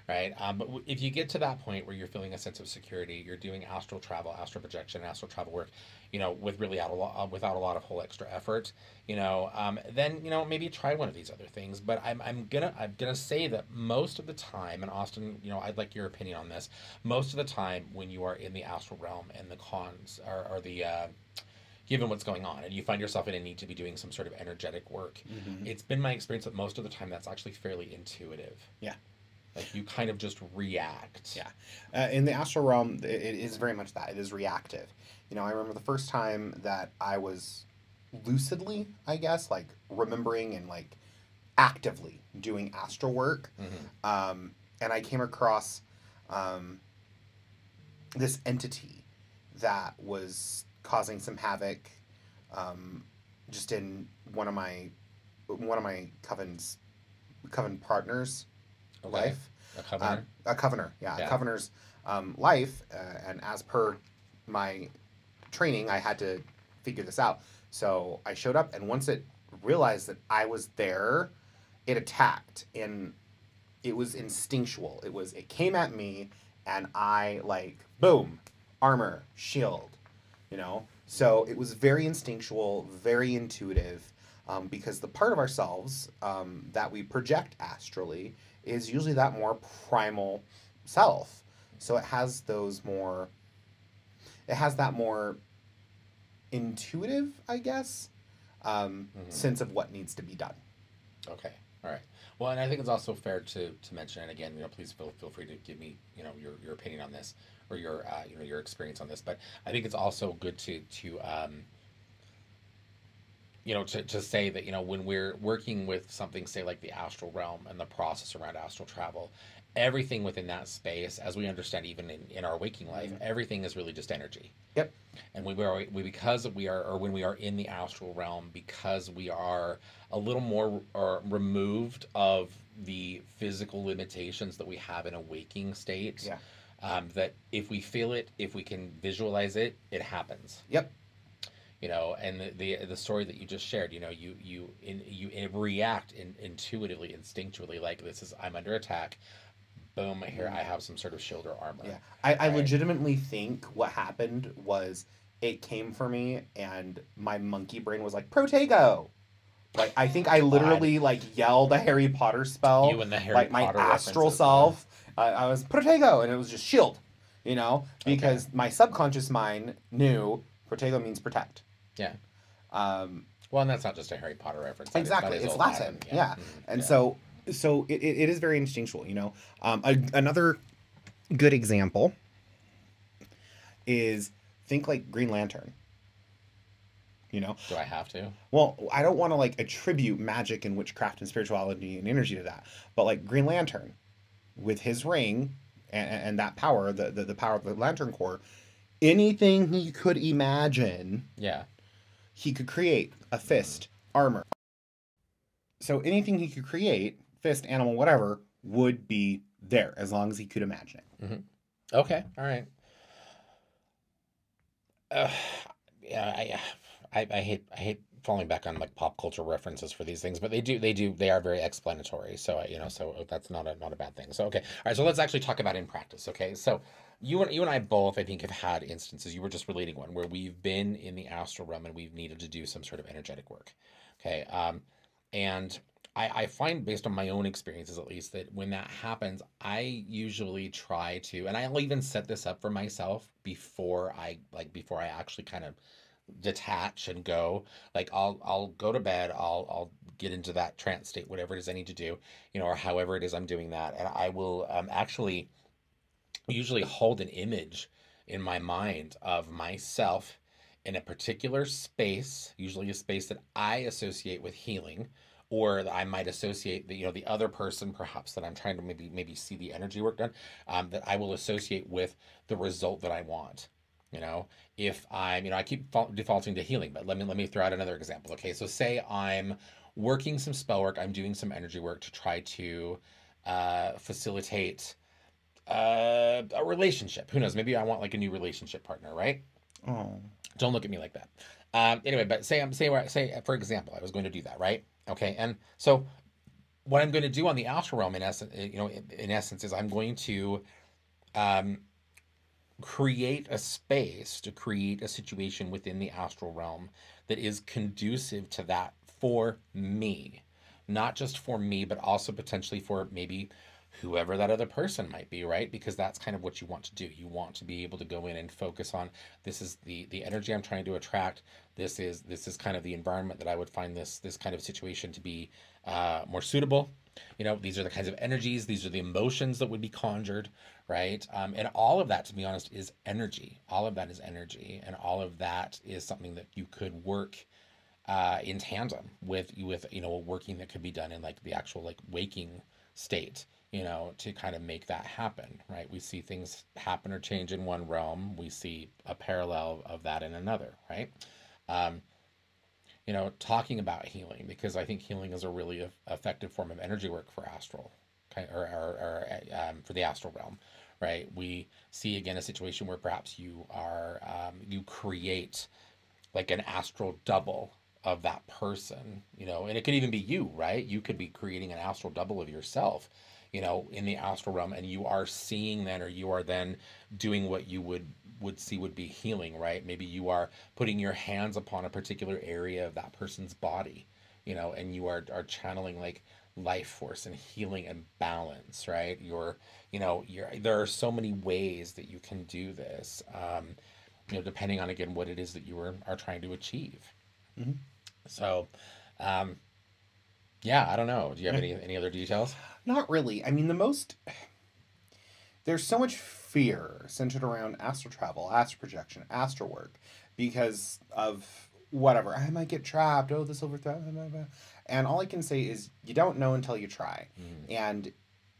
right? Um, but if you get to that point where you're feeling a sense of security, you're doing astral travel, astral projection, astral travel work, you know, with really out a lot, without a lot of whole extra effort, you know, um, then, you know, maybe try one of these other things. But I'm, I'm gonna, I'm gonna say that most of the time, and Austin, you know, I'd like your opinion on this. Most of the time when you are in the astral realm and the cons are, are the, uh, given what's going on and you find yourself in a need to be doing some sort of energetic work, mm-hmm. it's been my experience that most of the time that's actually fairly intuitive. Yeah. Like, you kind of just react. Yeah. Uh, in the astral realm, it, it is very much that. It is reactive. You know, I remember the first time that I was lucidly, I guess, like, remembering and, like, actively doing astral work. Mm-hmm. Um, and I came across um, this entity that was causing some havoc um, just in one of my, one of my coven's, coven partners. Okay. Life. A covenor? Uh, a covenor, yeah. yeah. A covenor's um, life. Uh, and as per my training, I had to figure this out. So I showed up, and once it realized that I was there, it attacked. And it was instinctual. It was, it came at me, and I, like, boom, armor, shield, you know? So it was very instinctual, very intuitive, um, because the part of ourselves um, that we project astrally is usually that more primal self. So it has those more, it has that more intuitive, I guess, um, mm-hmm. sense of what needs to be done. Okay. All right. Well, and I think it's also fair to, to mention, and again, you know, please feel, feel free to give me, you know, your, your opinion on this, or your, uh, you know, your experience on this, but I think it's also good to, to, um, you know, to, to say that, you know, when we're working with something, say, like the astral realm and the process around astral travel, everything within that space, as we understand, even in, in our waking life, mm-hmm. everything is really just energy. Yep. And we were, we, because we are, or when we are in the astral realm, because we are a little more or removed of the physical limitations that we have in a waking state, yeah. um, that if we feel it, if we can visualize it, it happens. Yep. You know, and the, the the story that you just shared, you know, you you in, you react in, intuitively, instinctually, like, this is, I'm under attack. Boom, here I have some sort of shield or armor. Yeah, I, I right? legitimately think what happened was it came for me, and my monkey brain was like, Protego. Like, I think I literally God. like yelled a Harry Potter spell. You and the Harry like Potter my astral self. Uh, I was Protego, and it was just shield. You know, because okay. my subconscious mind knew Protego means protect. Yeah. Um, well, and that's not just a Harry Potter reference. Exactly. It's Latin. Latin. Yeah. yeah. Mm-hmm. And yeah. so so it, it is very instinctual, you know. Um, a, another good example is, think like Green Lantern, you know. Do I have to? Well, I don't want to, like, attribute magic and witchcraft and spirituality and energy to that. But, like, Green Lantern, with his ring and, and that power, the, the, the power of the Lantern Corps, anything he could imagine, yeah, he could create. A fist, armor. So anything he could create, fist, animal, whatever, would be there as long as he could imagine it. Mm-hmm. Okay, all right. Uh, yeah, I, I, I hate, I hate falling back on, like, pop culture references for these things, but they do, they do, they are very explanatory. So, you know, so that's not a, not a bad thing. So, okay, all right. So let's actually talk about in practice. Okay, so. You and, you and I both, I think, have had instances, you were just relating one, where we've been in the astral realm and we've needed to do some sort of energetic work, okay? Um, and I, I find, based on my own experiences at least, that when that happens, I usually try to, and I'll even set this up for myself before I, like, before I actually kind of detach and go, like, I'll, I'll go to bed, I'll, I'll get into that trance state, whatever it is I need to do, you know, or however it is I'm doing that, and I will um, actually... usually hold an image in my mind of myself in a particular space, usually a space that I associate with healing, or that I might associate the, you know, the other person perhaps that I'm trying to maybe, maybe see the energy work done, um, that I will associate with the result that I want. You know, if I'm, you know, I keep defaulting to healing, but let me, let me throw out another example. Okay. So say I'm working some spell work, I'm doing some energy work to try to, uh, facilitate, Uh, a relationship. Who knows? Maybe I want, like, a new relationship partner, right? Oh. Don't look at me like that. Um, anyway, but say I'm say say for example, I was going to do that, right? Okay, and so what I'm going to do on the astral realm, in essence, you know, in, in essence, is I'm going to um, create a space to create a situation within the astral realm that is conducive to that for me, not just for me, but also potentially for maybe whoever that other person might be, right? Because that's kind of what you want to do. You want to be able to go in and focus on, this is the the energy I'm trying to attract. This is this is kind of the environment that I would find this this kind of situation to be uh, more suitable. You know, these are the kinds of energies, these are the emotions that would be conjured, right? Um, and all of that, to be honest, is energy. All of that is energy. And all of that is something that you could work uh, in tandem with, with, you know, a working that could be done in like the actual like waking state, you know, to kind of make that happen, right? We see things happen or change in one realm. We see a parallel of that in another, right? Um, you know, talking about healing, because I think healing is a really effective form of energy work for astral, okay, or, or, or um, for the astral realm, right? We see, again, a situation where perhaps you are, um, you create like an astral double of that person, you know, and it could even be you, right? You could be creating an astral double of yourself, you know, in the astral realm, and you are seeing that, or you are then doing what you would would see would be healing, right? Maybe you are putting your hands upon a particular area of that person's body, you know, and you are, are channeling like life force and healing and balance, right? You're, you know, you're, there are so many ways that you can do this, um, you know, depending on, again, what it is that you are, are trying to achieve. Mm-hmm. So, um, yeah, I don't know. Do you have any, any other details? Not really. I mean, the most, there's so much fear centered around astral travel, astral projection, astral work, because of whatever. I might get trapped. Oh, the silver thread. And all I can say is you don't know until you try. Mm. And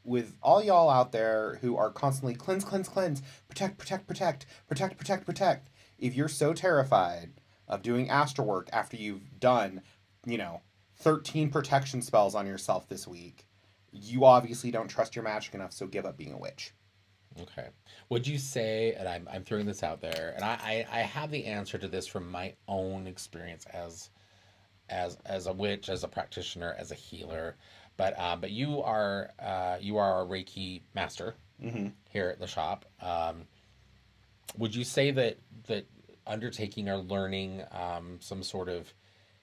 with all y'all out there who are constantly cleanse, cleanse, cleanse, protect, protect, protect, protect, protect, protect, if you're so terrified of doing astral work after you've done, you know, thirteen protection spells on yourself this week, you obviously don't trust your magic enough, so give up being a witch. Okay. Would you say, and I'm, I'm throwing this out there, and I, I, I have the answer to this from my own experience as as as a witch, as a practitioner, as a healer, but um, but you are uh, you are a Reiki master mm-hmm. here at the shop. Um, would you say that that undertaking or learning um, some sort of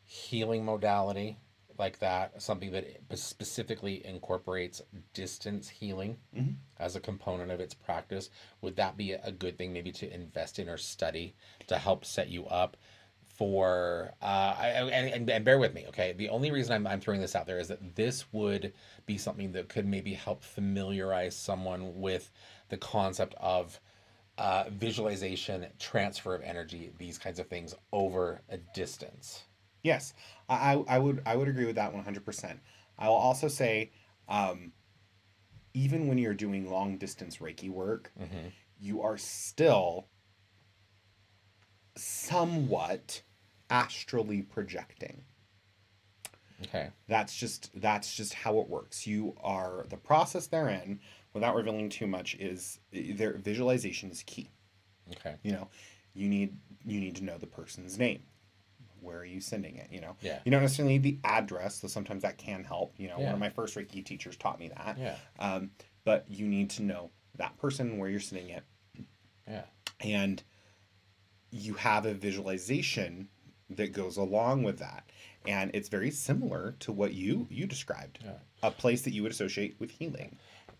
healing modality like that, something that specifically incorporates distance healing mm-hmm. as a component of its practice, would that be a good thing maybe to invest in or study to help set you up for, uh, and, and, and bear with me, okay? The only reason I'm, I'm throwing this out there is that this would be something that could maybe help familiarize someone with the concept of uh, visualization, transfer of energy, these kinds of things over a distance. Yes, I, I would I would agree with that one hundred percent. I will also say, um, even when you're doing long distance Reiki work, mm-hmm. you are still somewhat astrally projecting. Okay, that's just that's just how it works. You are the process therein, without revealing too much, is their visualization is key. Okay, you know, you need you need to know the person's name. Where are you sending it? You know, yeah. You don't necessarily need the address, though sometimes that can help. You know, yeah. One of my first Reiki teachers taught me that. Yeah. Um, but you need to know that person, where you're sending it. Yeah. And you have a visualization that goes along with that, and it's very similar to what you you described, yeah. a place that you would associate with healing.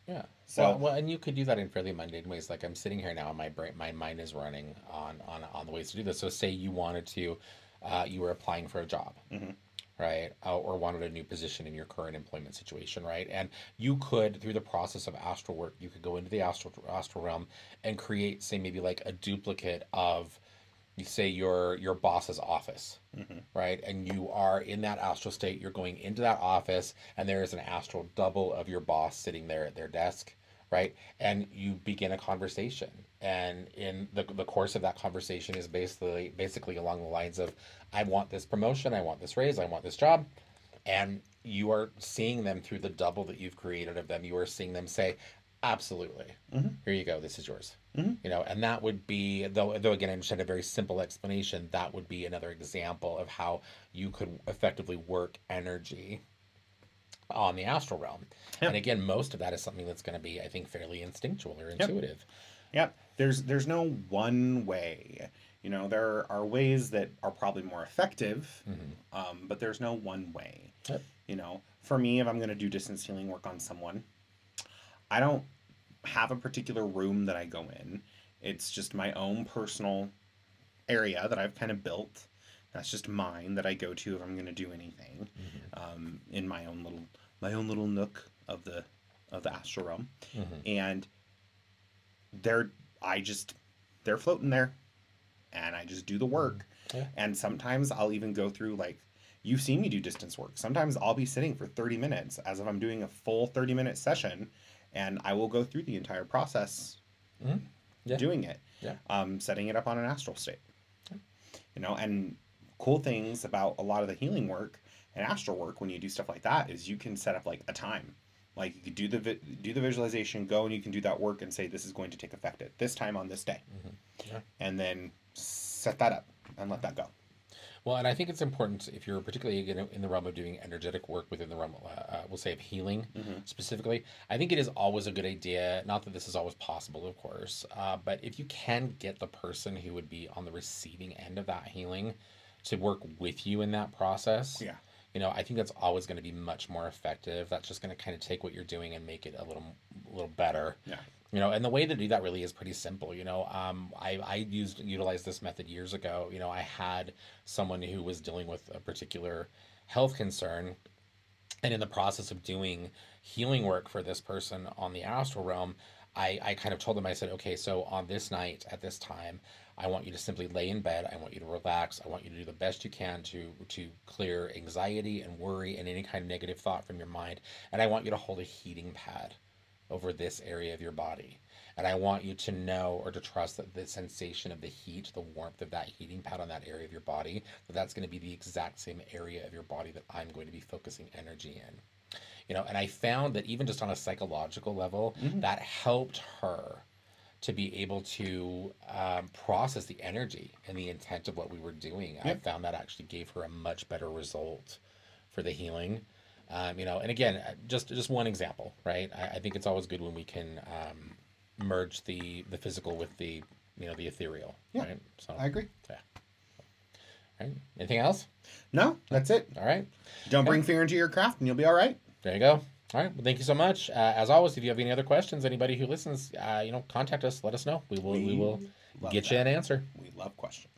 Yeah. So well, well, and you could do that in fairly mundane ways. Like I'm sitting here now, and my brain, my mind is running on on on the ways to do this. So say you wanted to. Uh, you were applying for a job, mm-hmm. right? Uh, or wanted a new position in your current employment situation, right? And you could, through the process of astral work, you could go into the astral astral realm and create, say, maybe like a duplicate of, you say, your your boss's office, mm-hmm. right? And you are in that astral state. You're going into that office, and there is an astral double of your boss sitting there at their desk, right? And you begin a conversation. And in the, the course of that conversation is basically basically along the lines of, I want this promotion, I want this raise, I want this job. And you are seeing them through the double that you've created of them. You are seeing them say, absolutely, mm-hmm. here you go, this is yours. Mm-hmm. You know, and that would be, though, though again, I understand a very simple explanation, that would be another example of how you could effectively work energy on the astral realm. Yep. And again, most of that is something that's going to be, I think, fairly instinctual or intuitive. Yep. Yep. There's there's no one way. You know, there are ways that are probably more effective, mm-hmm. um, but there's no one way. Yep. You know, for me, if I'm going to do distance healing work on someone, I don't have a particular room that I go in. It's just my own personal area that I've kind of built. That's just mine that I go to if I'm going to do anything, mm-hmm. um, in my own little my own little nook of the of the astral realm, mm-hmm. and they're I just they're floating there, and I just do the work. Yeah. And sometimes I'll even go through, like, you've seen me do distance work. Sometimes I'll be sitting for thirty minutes as if I'm doing a full thirty minute session, and I will go through the entire process mm-hmm. yeah. doing it, yeah. um, setting it up on an astral state. Yeah. You know, and cool things about a lot of the healing work and astral work when you do stuff like that is you can set up like a time. Like, you could do the vi- do the visualization, go, and you can do that work and say, this is going to take effect at this time on this day. Mm-hmm. Yeah. And then set that up and let that go. Well, and I think it's important, if you're particularly in the realm of doing energetic work within the realm, uh, we'll say, of healing mm-hmm. specifically, I think it is always a good idea, not that this is always possible, of course, uh, but if you can get the person who would be on the receiving end of that healing to work with you in that process, yeah. you know, I think that's always going to be much more effective. That's just going to kind of take what you're doing and make it a little a little better. Yeah. You know, and the way to do that really is pretty simple. You know, um, I, I used utilized this method years ago. You know, I had someone who was dealing with a particular health concern, and in the process of doing healing work for this person on the astral realm, I, I kind of told them, I said, okay, so on this night at this time, I want you to simply lay in bed. I want you to relax. I want you to do the best you can to to clear anxiety and worry and any kind of negative thought from your mind. And I want you to hold a heating pad over this area of your body. And I want you to know, or to trust, that the sensation of the heat, the warmth of that heating pad on that area of your body, that that's going to be the exact same area of your body that I'm going to be focusing energy in. You know, and I found that even just on a psychological level, mm-hmm. that helped her to be able to um, process the energy and the intent of what we were doing. Yep. I found that actually gave her a much better result for the healing. Um, you know, and again, just just one example, right? I, I think it's always good when we can um, merge the the physical with the, you know, the ethereal. Yeah, right? So, I agree. Yeah. All right. Anything else? No, that's it. All right. Don't okay. bring fear into your craft, and you'll be all right. There you go. All right. Well, thank you so much. Uh, as always, if you have any other questions, anybody who listens, uh, you know, contact us. Let us know. We will. We, we will get that. you an answer. We love questions.